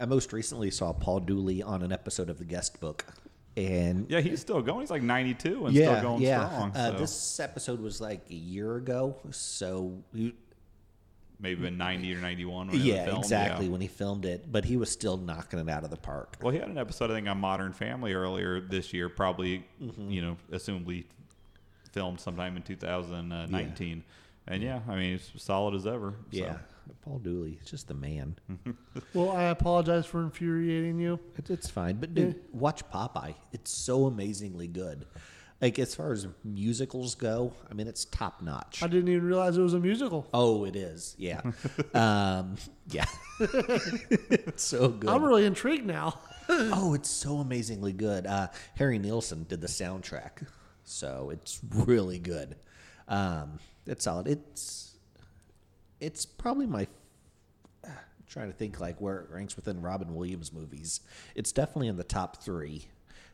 I most recently saw Paul Dooley on an episode of The Guest Book. And yeah, he's still going. He's like 92 and still going strong. So. This episode was like a year ago, so maybe been 90 or 91. When it was filmed. Exactly when he filmed it, but he was still knocking it out of the park. Well, he had an episode I think on Modern Family earlier this year, probably assumably filmed sometime in 2019. And I mean, it's solid as ever. So. Yeah. Paul Dooley, just the man. Well, I apologize for infuriating you. It's fine. But, dude, watch Popeye. It's so amazingly good. Like, as far as musicals go, I mean, it's top-notch. I didn't even realize it was a musical. Oh, it is. Yeah. It's so good. I'm really intrigued now. It's so amazingly good. Harry Nilsson did the soundtrack, so it's really good. It's solid. It's probably my trying to think like where it ranks within Robin Williams movies. It's definitely in the top three,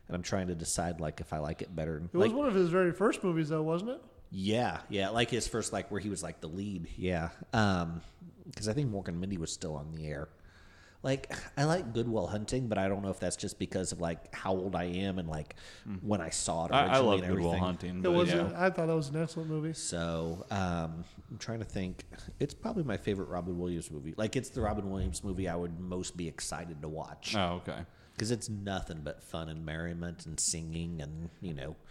and I'm trying to decide like if I like it better. It was one of his very first movies, though, wasn't it? Yeah, like his first, like where he was like the lead. Yeah, because I think Mork and Mindy was still on the air. Like, I like Good Will Hunting, but I don't know if that's just because of, like, how old I am and, like, when I saw it originally. I love Good Will Hunting. I thought that was an excellent movie. So, I'm trying to think. It's probably my favorite Robin Williams movie. Like, it's the Robin Williams movie I would most be excited to watch. Oh, okay. Because it's nothing but fun and merriment and singing and,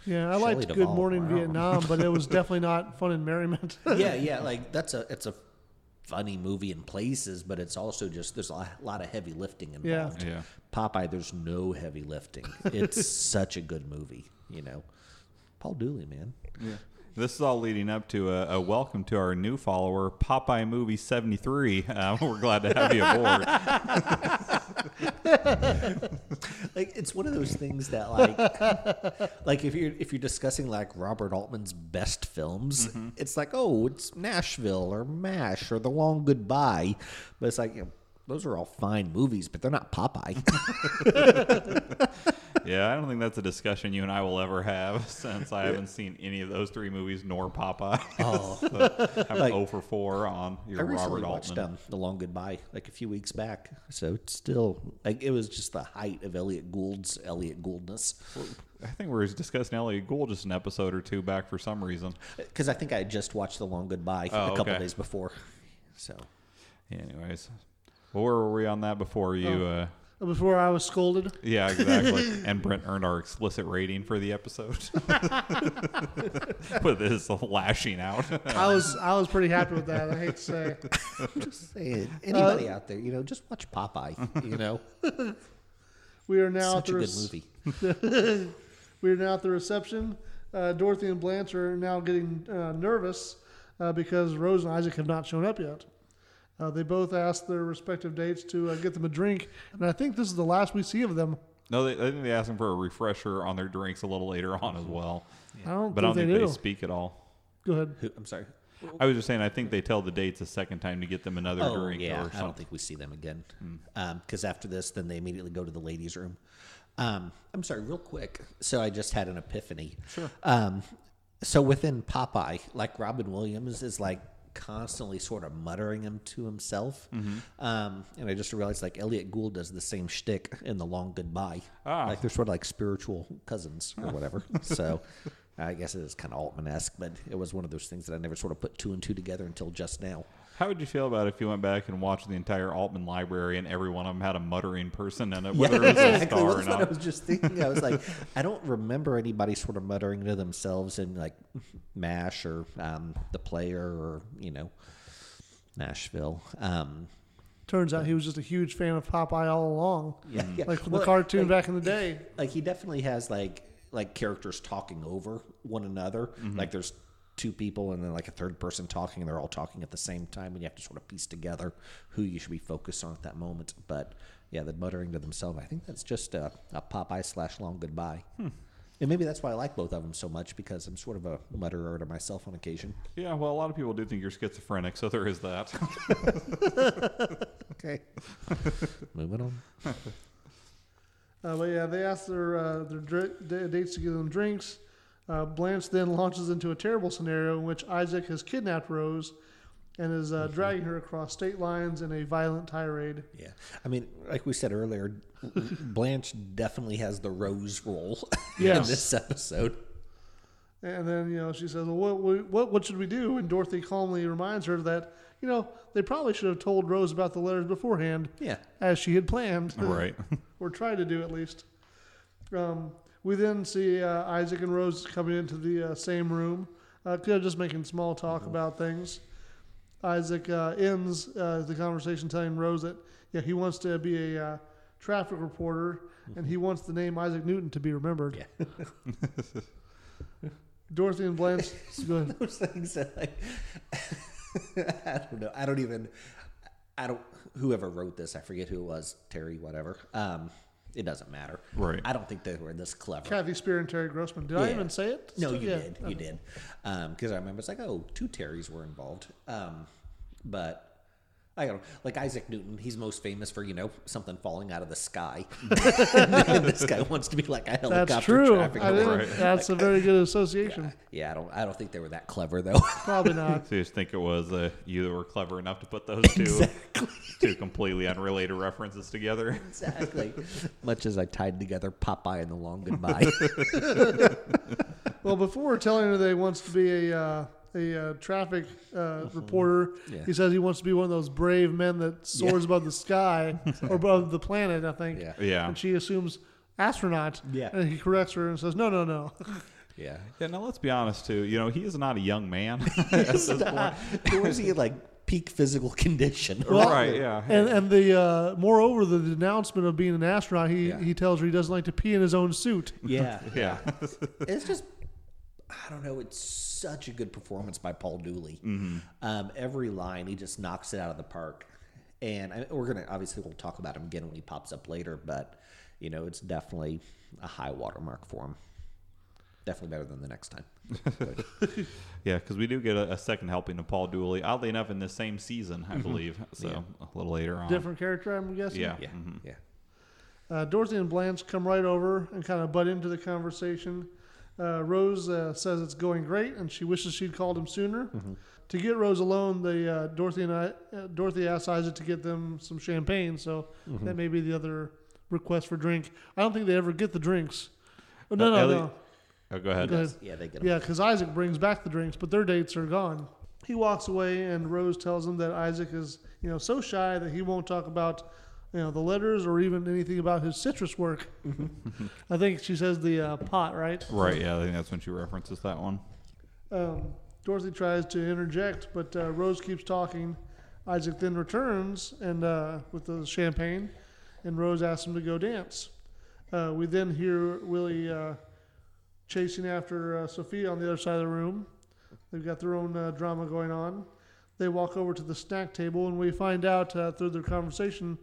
Yeah, I liked Good Morning Vietnam, but it was definitely not fun and merriment. Yeah, like, it's a funny movie in places, but it's also just there's a lot of heavy lifting involved. Yeah. Popeye, there's no heavy lifting. It's such a good movie, Paul Dooley, man. Yeah. This is all leading up to a welcome to our new follower, Popeye Movie 73. We're glad to have you aboard. Like, it's one of those things that like if you're discussing like Robert Altman's best films, it's like, oh, it's Nashville or MASH or The Long Goodbye, but it's like, those are all fine movies, but they're not Popeye. Yeah, I don't think that's a discussion you and I will ever have, since I haven't seen any of those three movies nor Popeye. Oh. So I'm like, 0 for 4 on your Robert Altman. I recently watched The Long Goodbye like a few weeks back, so it's still like it was just the height of Elliot Gouldness. I think we were discussing Elliot Gould just an episode or two back for some reason. Because I think I had just watched The Long Goodbye a couple days before. So, anyways, where were we on that before you? Before I was scolded. Yeah, exactly. And Brent earned our explicit rating for the episode with his lashing out. I was pretty happy with that. I hate to say. I'm just saying, anybody out there, just watch Popeye. We are now such a good movie. We are now at the reception. Dorothy and Blanche are now getting nervous because Rose and Isaac have not shown up yet. They both asked their respective dates to get them a drink, and I think this is the last we see of them. No, I think they asked them for a refresher on their drinks a little later on as well. Yeah. I don't think they speak at all. Go ahead. I'm sorry. I was just saying I think they tell the dates a second time to get them another drink. Yeah, or something. I don't think we see them again because after this, then they immediately go to the ladies' room. I'm sorry, real quick. So I just had an epiphany. Sure. So within Popeye, like Robin Williams is like constantly sort of muttering him to himself. And I just realized like Elliot Gould does the same shtick in The Long Goodbye. Like they're sort of like spiritual cousins or whatever. So I guess it is kind of Altman-esque, but it was one of those things that I never sort of put two and two together until just now. How would you feel about if you went back and watched the entire Altman library and every one of them had a muttering person in it, whether it was a star or not? I was just thinking, I was like, I don't remember anybody sort of muttering to themselves in like MASH or The Player or, Nashville. Turns out he was just a huge fan of Popeye all along. Yeah. Like the cartoon back in the day. Like he definitely has like characters talking over one another. Like there's two people and then like a third person talking, and they're all talking at the same time, and you have to sort of piece together who you should be focused on at that moment. But yeah, the muttering to themselves, I think that's just a Popeye / Long Goodbye. And maybe that's why I like both of them so much, because I'm sort of a mutterer to myself on occasion. Yeah, well, a lot of people do think you're schizophrenic, so there is that. Okay. Moving on. But yeah, they asked their dates to give them drinks. Blanche then launches into a terrible scenario in which Isaac has kidnapped Rose and is dragging her across state lines in a violent tirade. Yeah. I mean, like we said earlier, Blanche definitely has the Rose role in this episode. And then, you know, she says, well, what should we do? And Dorothy calmly reminds her that, you know, they probably should have told Rose about the letters beforehand. Yeah. As she had planned. Right. Or tried to do, at least. We then see Isaac and Rose coming into the same room, just making small talk about things. Isaac ends the conversation telling Rose that he wants to be a traffic reporter, and he wants the name Isaac Newton to be remembered. Yeah. Dorothy and Blanche. Go ahead. Those things that, like, I don't know. Whoever wrote this, I forget who it was, Terry, whatever. It doesn't matter. Right. I don't think they were this clever. Kathy Speer and Terry Grossman. Did I even say it? No, you did. You did. Because I remember it's like, oh, two Terrys were involved. But I don't know. Like Isaac Newton, he's most famous for, you know, something falling out of the sky. And this guy wants to be like a helicopter. That's true. Traffic. That's like, a very good association. Yeah, I don't think they were that clever though. Probably not. So you just think it was you that were clever enough to put those two completely unrelated references together. Exactly. Much as I tied together Popeye and The Long Goodbye. Well, before telling her they wants to be a traffic reporter. Yeah. He says he wants to be one of those brave men that soars above the sky or above the planet, I think. Yeah. And she assumes astronaut. Yeah. And he corrects her and says, no. Yeah. Yeah, now let's be honest, too. You know, he is not a young man. Nor is he, like, peak physical condition. Well, right, yeah. And the moreover, the denouncement of being an astronaut, he tells her he doesn't like to pee in his own suit. Yeah. Yeah. It's just... I don't know. It's such a good performance by Paul Dooley. Mm-hmm. Every line, he just knocks it out of the park. And we'll talk about him again when he pops up later. But you know, it's definitely a high watermark for him. Definitely better than the next time. Yeah, because we do get a second helping of Paul Dooley. Oddly enough, in the same season, I believe. So a little later on, different character, I'm guessing. Yeah, yeah. Mm-hmm. Yeah. Dorothy and Blanche come right over and kind of butt into the conversation. Rose says it's going great, and she wishes she'd called him sooner. Mm-hmm. To get Rose alone, Dorothy asks Isaac to get them some champagne, so that may be the other request for drink. I don't think they ever get the drinks. Oh, no. Oh, go ahead. Yeah, they get them. Yeah, because Isaac brings back the drinks, but their dates are gone. He walks away, and Rose tells him that Isaac is, you know, so shy that he won't talk about, you know, the letters or even anything about his citrus work. I think she says the pot, right? Right, yeah. I think that's when she references that one. Dorothy tries to interject, but Rose keeps talking. Isaac then returns and with the champagne, and Rose asks him to go dance. We then hear Willie chasing after Sophia on the other side of the room. They've got their own drama going on. They walk over to the snack table, and we find out through their conversation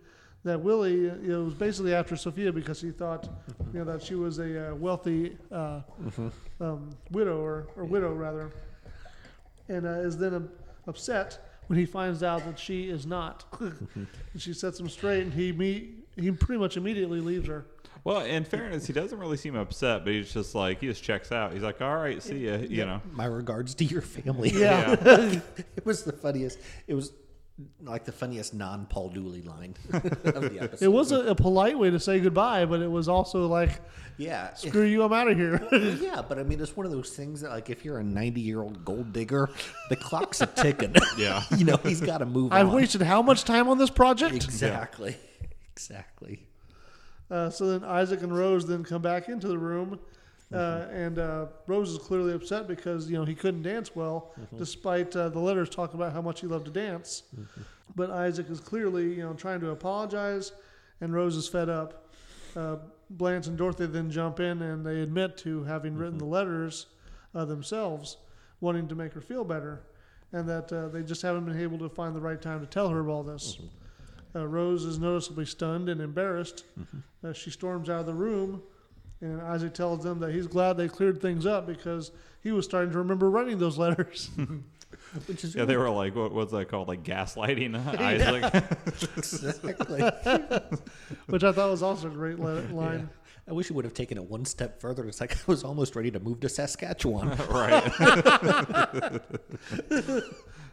that Willie, you know, was basically after Sophia because he thought, you know, that she was a wealthy widow, and is then upset when he finds out that she is not. And she sets him straight, and he pretty much immediately leaves her. Well, in fairness, he doesn't really seem upset, but he's just like, he just checks out. He's like, all right, see ya, you know. My regards to your family. Yeah. It was the funniest. It was... like the funniest non-Paul Dooley line of the episode. It was a polite way to say goodbye, but it was also like, yeah, screw you, I'm out of here. Yeah, but I mean, it's one of those things that, like, if you're a 90-year-old gold digger, the clock's a ticking. Yeah. You know, he's got to move on. I've wasted how much time on this project? Exactly. Yeah. Exactly. So then Isaac and Rose then come back into the room. And Rose is clearly upset because, you know, he couldn't dance well, despite the letters talking about how much he loved to dance. Mm-hmm. But Isaac is clearly, you know, trying to apologize, and Rose is fed up. Blanche and Dorothy then jump in, and they admit to having written the letters themselves, wanting to make her feel better, and that they just haven't been able to find the right time to tell her all this. Rose is noticeably stunned and embarrassed. She storms out of the room. And Isaac tells them that he's glad they cleared things up because he was starting to remember writing those letters. Which is they were like, what's that called? Like gaslighting Isaac. Exactly. Which I thought was also a great line. I wish he would have taken it one step further. It's like I was almost ready to move to Saskatchewan. Right.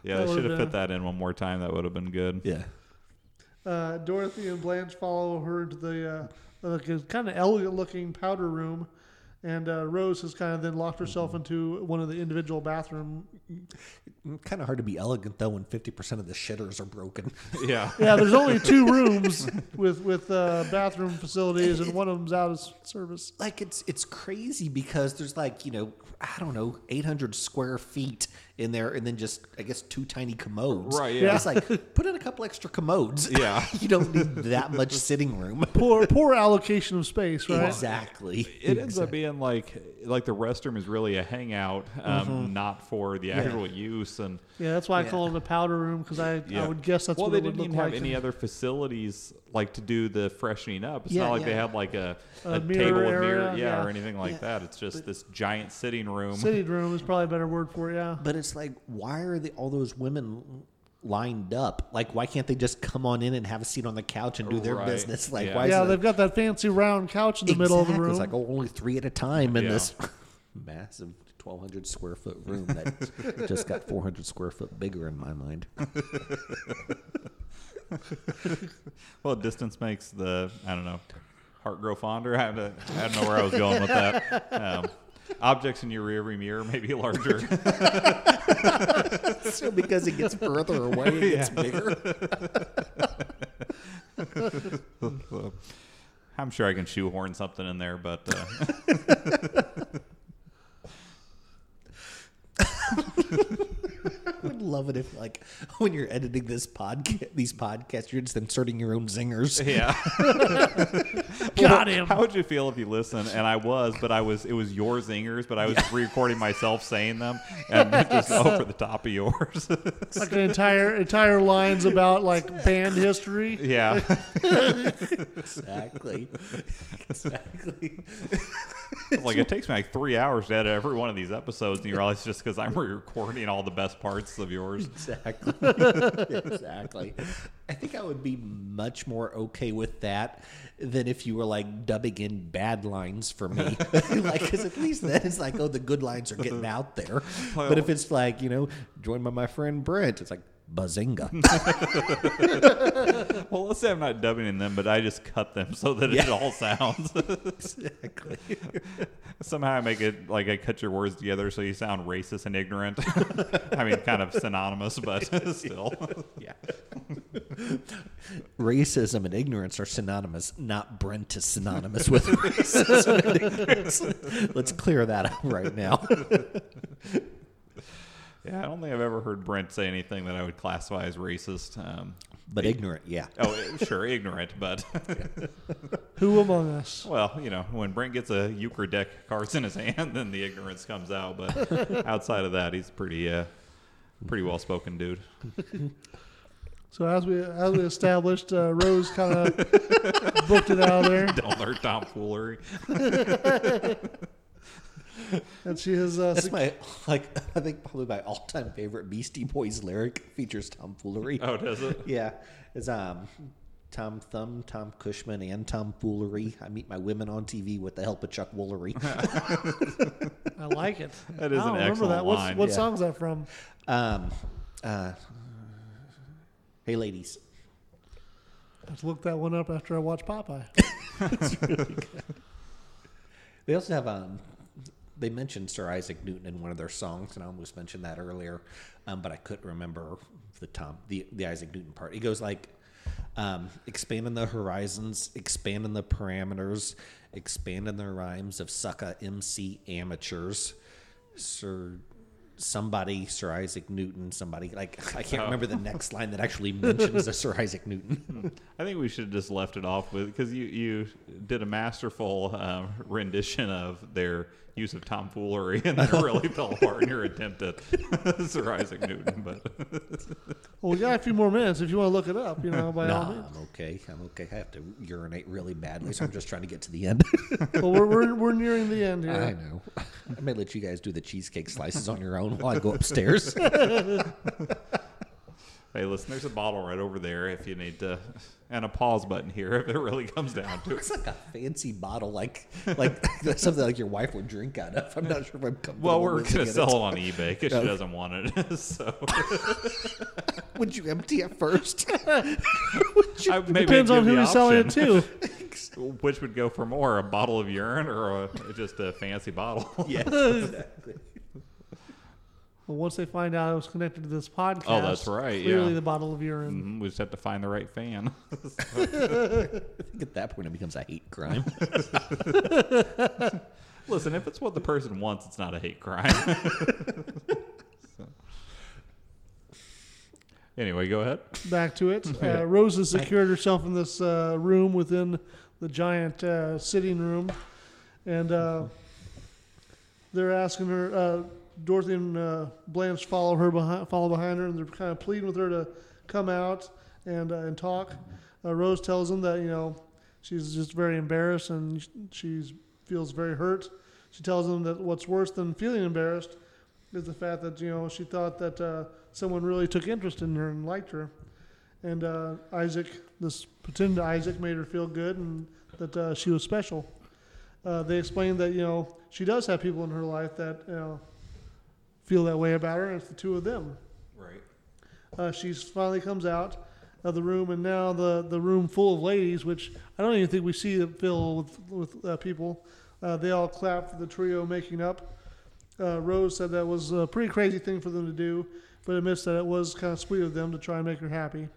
Yeah, they should have put that in one more time. That would have been good. Yeah. Dorothy and Blanche follow her to the kind of elegant-looking powder room, and Rose has kind of then locked herself into one of the individual bathroom. Kind of hard to be elegant, though, when 50% of the shitters are broken. Yeah. Yeah, there's only two rooms with bathroom facilities, and one of them's out of service. Like, it's crazy because there's like, 800 square feet in there, and then just, I guess, two tiny commodes. Right, yeah. It's like, put in a couple extra commodes. Yeah. You don't need that much sitting room. Poor allocation of space, right? Exactly. It ends up being like the restroom is really a hangout, not for the actual use. And yeah, that's why I call it the powder room, because I would guess that's what it would look like. Well, they didn't even have any other facilities like to do the freshening up. It's not like they had like a table and mirror or anything like that. It's just this giant sitting room. Sitting room is probably a better word for it, yeah. But it's like, why are all those women lined up? Like, why can't they just come on in and have a seat on the couch and do their business? Like, why? Yeah, they've got that fancy round couch in the middle of the room. It's like only three at a time in this massive 1,200 square foot room that just got 400 square foot bigger in my mind. Well, distance makes heart grow fonder. I don't know where I was going with that. Objects in your rearview mirror may be larger. So because it gets further away, it gets bigger. I'm sure I can shoehorn something in there, but... I would love it if, like, when you're editing these podcasts, you're just inserting your own zingers. Yeah. Got him. How would you feel if you listened? And it was your zingers, but I was re-recording myself saying them and just over the top of yours. Like an entire lines about like band history. Yeah. Exactly. Like it takes me like 3 hours to edit every one of these episodes, and you realize just because I'm re-recording all the best parts of yours. Exactly. Exactly. I think I would be much more okay with that than if you were like dubbing in bad lines for me. Like, because at least then it's like, oh, the good lines are getting out there. Well, but if it's like, joined by my friend Brent, it's like, bazinga. Well, let's say I'm not dubbing in them, but I just cut them so that it all sounds. Exactly. Somehow I make it like I cut your words together so you sound racist and ignorant. I mean, kind of synonymous, but still. Yeah. Racism and ignorance are synonymous. Not Brent is synonymous with racism and ignorance. Let's clear that up right now. Yeah, I don't think I've ever heard Brent say anything that I would classify as racist. But ignorant, yeah. Oh, sure, ignorant, but... Who among us? Well, when Brent gets a euchre deck of cards in his hand, then the ignorance comes out. But outside of that, he's pretty well-spoken dude. So as we established, Rose kind of booked it out of there. Don't learn tomfoolery. And she is. That's I think probably my all-time favorite Beastie Boys lyric features tomfoolery. Oh, does it? Yeah, it's Tom Thumb, Tom Cushman, and tomfoolery. I meet my women on TV with the help of Chuck Woolery. I like it. That is an excellent line. What song is that from? Hey, ladies. I have to look that one up after I watch Popeye. It's really good. They also have They mentioned Sir Isaac Newton in one of their songs, and I almost mentioned that earlier, but I couldn't remember the Isaac Newton part. It goes like, expanding the horizons, expanding the parameters, expanding the rhymes of sucka MC amateurs, Sir Isaac Newton, somebody. Like, I can't remember the next line that actually mentions a Sir Isaac Newton. I think we should have just left it off with, because you did a masterful rendition of their use of tomfoolery, and that really fell apart in your attempt at Sir Isaac Newton. But well, we got a few more minutes if you want to look it up, by all means. I'm okay. I have to urinate really badly, so I'm just trying to get to the end. Well, we're nearing the end here. I know. I may let you guys do the cheesecake slices on your own while I go upstairs. Hey, listen, there's a bottle right over there if you need to, and a pause button here if it really comes down to it. It's like a fancy bottle, like something like your wife would drink out of. I'm not sure if I'm comfortable. Well, we're going to sell it on eBay because she doesn't want it. So, would you empty it first? Depends on who's selling it to. Which would go for more, a bottle of urine or just a fancy bottle? Yes, exactly. Well, once they find out it was connected to this podcast, oh, that's right. Clearly, yeah. The bottle of urine. Mm-hmm. We just have to find the right fan. At that point, it becomes a hate crime. Listen, if it's what the person wants, it's not a hate crime. So. Anyway, go ahead. Back to it. Rose has secured herself in this room within the giant sitting room, and they're asking her. Dorothy and Blanche follow behind her, and they're kind of pleading with her to come out and talk. Rose tells them that, you know, she's just very embarrassed and she feels very hurt. She tells them that what's worse than feeling embarrassed is the fact that, you know, she thought that someone really took interest in her and liked her. And this pretend Isaac made her feel good and that she was special. They explained that, you know, she does have people in her life that, you know, feel that way about her, and it's the two of them. Right. She finally comes out of the room, and now the room full of ladies, which I don't even think we see it filled with people. They all clap for the trio making up. Rose said that was a pretty crazy thing for them to do, but admits that it was kind of sweet of them to try and make her happy.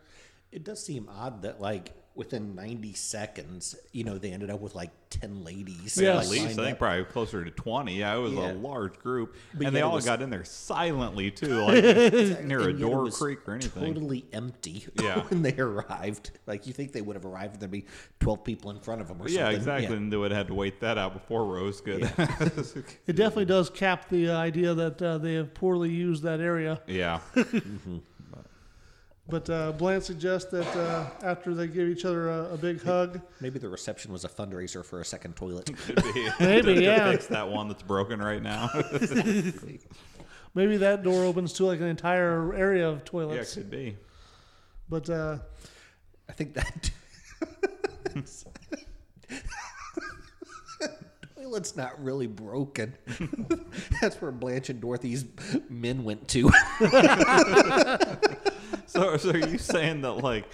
It does seem odd that, like, within 90 seconds, you know, they ended up with like 10 ladies. Yeah, at least I think probably closer to 20. Yeah, it was a large group. But and they all got in there silently too, like near a door creak or anything. Totally empty when they arrived. Like you think they would have arrived and there'd be 12 people in front of them or something. Yeah, exactly. Yeah. And they would have had to wait that out before Rose could. Yeah. It definitely does cap the idea that they have poorly used that area. Yeah. Mm-hmm. But Blanche suggests that after they give each other a big hug... Maybe the reception was a fundraiser for a second toilet. Could be. Maybe, to fix that one that's broken right now. Maybe that door opens to like an entire area of toilets. Yeah, it could be. But I think that... toilet's not really broken. That's where Blanche and Dorothy's men went to. So are you saying that, like...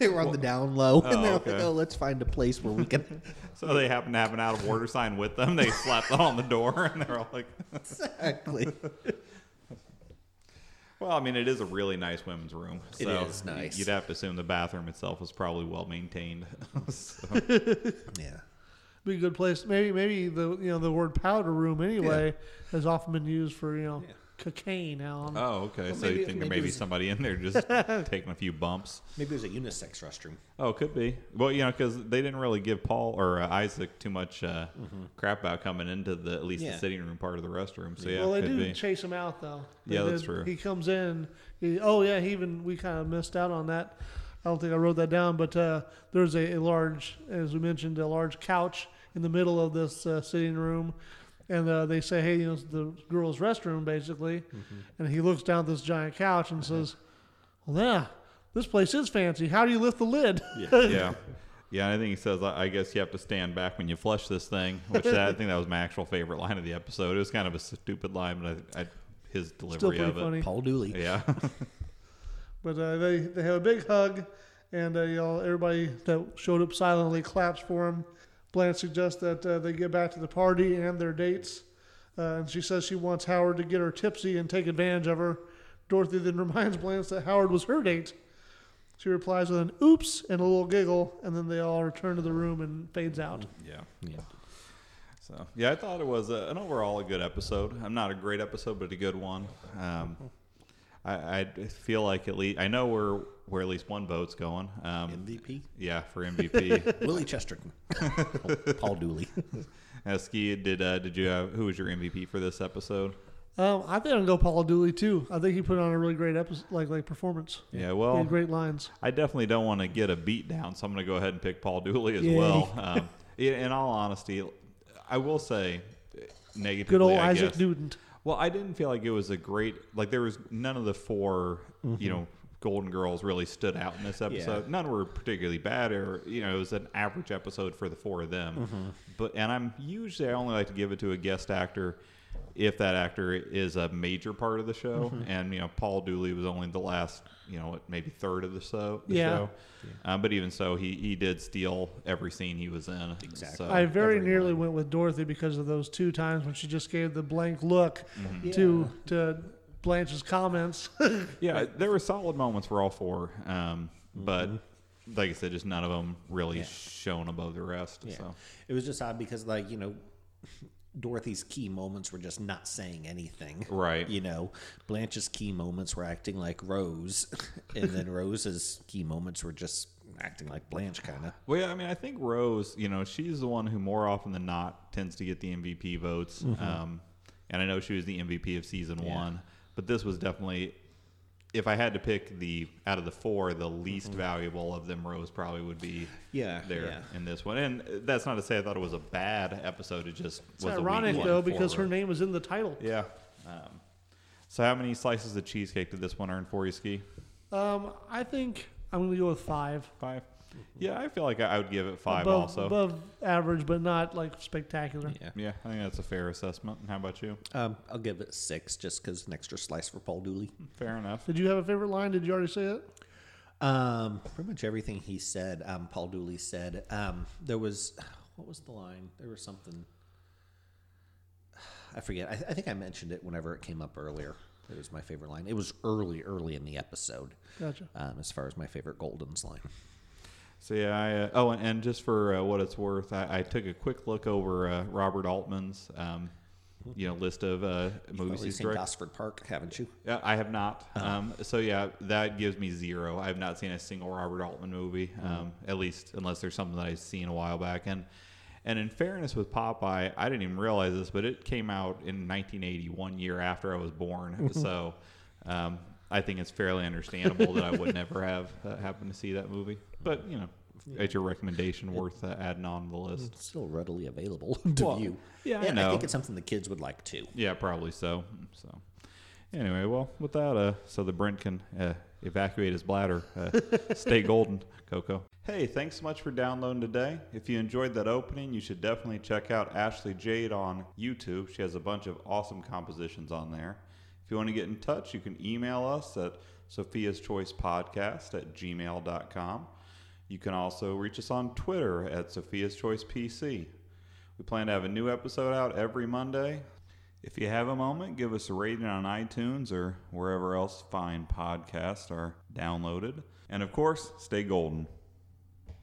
They were on the down low, and they're like, oh, let's find a place where we can... So they happen to have an out-of-order sign with them. They slapped that on the door, and they're all like... Exactly. Well, I mean, it is a really nice women's room. So it is nice. You'd have to assume the bathroom itself was probably well-maintained. So. Yeah. Be a good place. Maybe the word powder room, anyway, has often been used for, you know... Yeah. Cocaine, Alan. Oh, okay. Well, so you think there may be somebody in there just taking a few bumps. Maybe there's a unisex restroom. Oh, could be. Well, you know, because they didn't really give Paul or Isaac too much crap about coming into the sitting room part of the restroom. So, well, they didn't chase him out, though. Yeah, that's true. He comes in. We kind of missed out on that. I don't think I wrote that down, but there's a large, as we mentioned, a large couch in the middle of this sitting room. And they say, hey, you know, it's the girl's restroom, basically. Mm-hmm. And he looks down at this giant couch and says, well, yeah, this place is fancy. How do you lift the lid? Yeah. Yeah, and I think he says, I guess you have to stand back when you flush this thing, which I think that was my actual favorite line of the episode. It was kind of a stupid line, but his delivery of it. Funny. Paul Dooley. Yeah. But they have a big hug, and everybody that showed up silently claps for him. Blanche suggests that they get back to the party and their dates. And she says she wants Howard to get her tipsy and take advantage of her. Dorothy then reminds Blanche that Howard was her date. She replies with an oops and a little giggle. And then they all return to the room and fades out. Yeah. Yeah. So, yeah, I thought it was an overall a good episode. Not a great episode, but a good one. I feel like at least, I know where at least one vote's going. MVP? Yeah, for MVP. Willie Chesterton. Paul Dooley. Ski, did you have, who was your MVP for this episode? I think I'm going to go Paul Dooley, too. I think he put on a really great episode, like performance. Yeah, well. Great lines. I definitely don't want to get a beat down, so I'm going to go ahead and pick Paul Dooley as well. In all honesty, I will say negatively, good old Isaac Newton. Well, I didn't feel like it was a great, like there was none of the four, you know, Golden Girls really stood out in this episode. Yeah. None were particularly bad, or it was an average episode for the four of them. Mm-hmm. And I'm usually I only like to give it to a guest actor if that actor is a major part of the show. Mm-hmm. And Paul Dooley was only the last maybe third of the show. Show. Yeah. But even so, he did steal every scene he was in. Exactly. So I very nearly went with Dorothy because of those two times when she just gave the blank look mm-hmm. to Blanche's comments. Yeah, there were solid moments for all four, but like I said, just none of them really shone above the rest. Yeah. So it was just odd because, Dorothy's key moments were just not saying anything, right? Blanche's key moments were acting like Rose, and then Rose's key moments were just acting like Blanche, kind of. Well, yeah, I mean, I think Rose, she's the one who more often than not tends to get the MVP votes, mm-hmm. And I know she was the MVP of season one. But this was definitely, if I had to pick out of the four, the least mm-hmm. valuable of them, Rose probably would be in this one. And that's not to say I thought it was a bad episode. It's was ironic, a weak though, because her name was in the title. Yeah. So how many slices of cheesecake did this one earn for you, Ski? I think I'm going to go with five. Five? Yeah, I feel like I would give it five also. Above average, but not spectacular. Yeah, I think that's a fair assessment. How about you? I'll give it six just because an extra slice for Paul Dooley. Fair enough. Did you have a favorite line? Did you already say it? Pretty much everything he said, Paul Dooley said. What was the line? There was something. I forget. I think I mentioned it whenever it came up earlier. It was my favorite line. It was early in the episode. Gotcha. As far as my favorite Golden's line. So, yeah, and just for what it's worth, I took a quick look over Robert Altman's, list of movies he's directed. You've seen Gosford Park, haven't you? Yeah, I have not. Uh-huh. So, yeah, that gives me zero. I have not seen a single Robert Altman movie, at least unless there's something that I've seen a while back. And in fairness with Popeye, I didn't even realize this, but it came out in 1980, 1 year after I was born. So, I think it's fairly understandable that I would never have happened to see that movie. But, it's your recommendation worth adding on the list. It's still readily available to view. Yeah, and I think it's something the kids would like, too. Yeah, probably so. So, anyway, well, with that, so that Brent can evacuate his bladder, stay golden, Coco. Hey, thanks so much for downloading today. If you enjoyed that opening, you should definitely check out Ashley Jade on YouTube. She has a bunch of awesome compositions on there. If you want to get in touch, you can email us at sophiaschoicepodcast@gmail.com. You can also reach us on Twitter at sophiaschoicepc. We plan to have a new episode out every Monday. If you have a moment, give us a rating on iTunes or wherever else fine podcasts are downloaded. And of course, stay golden.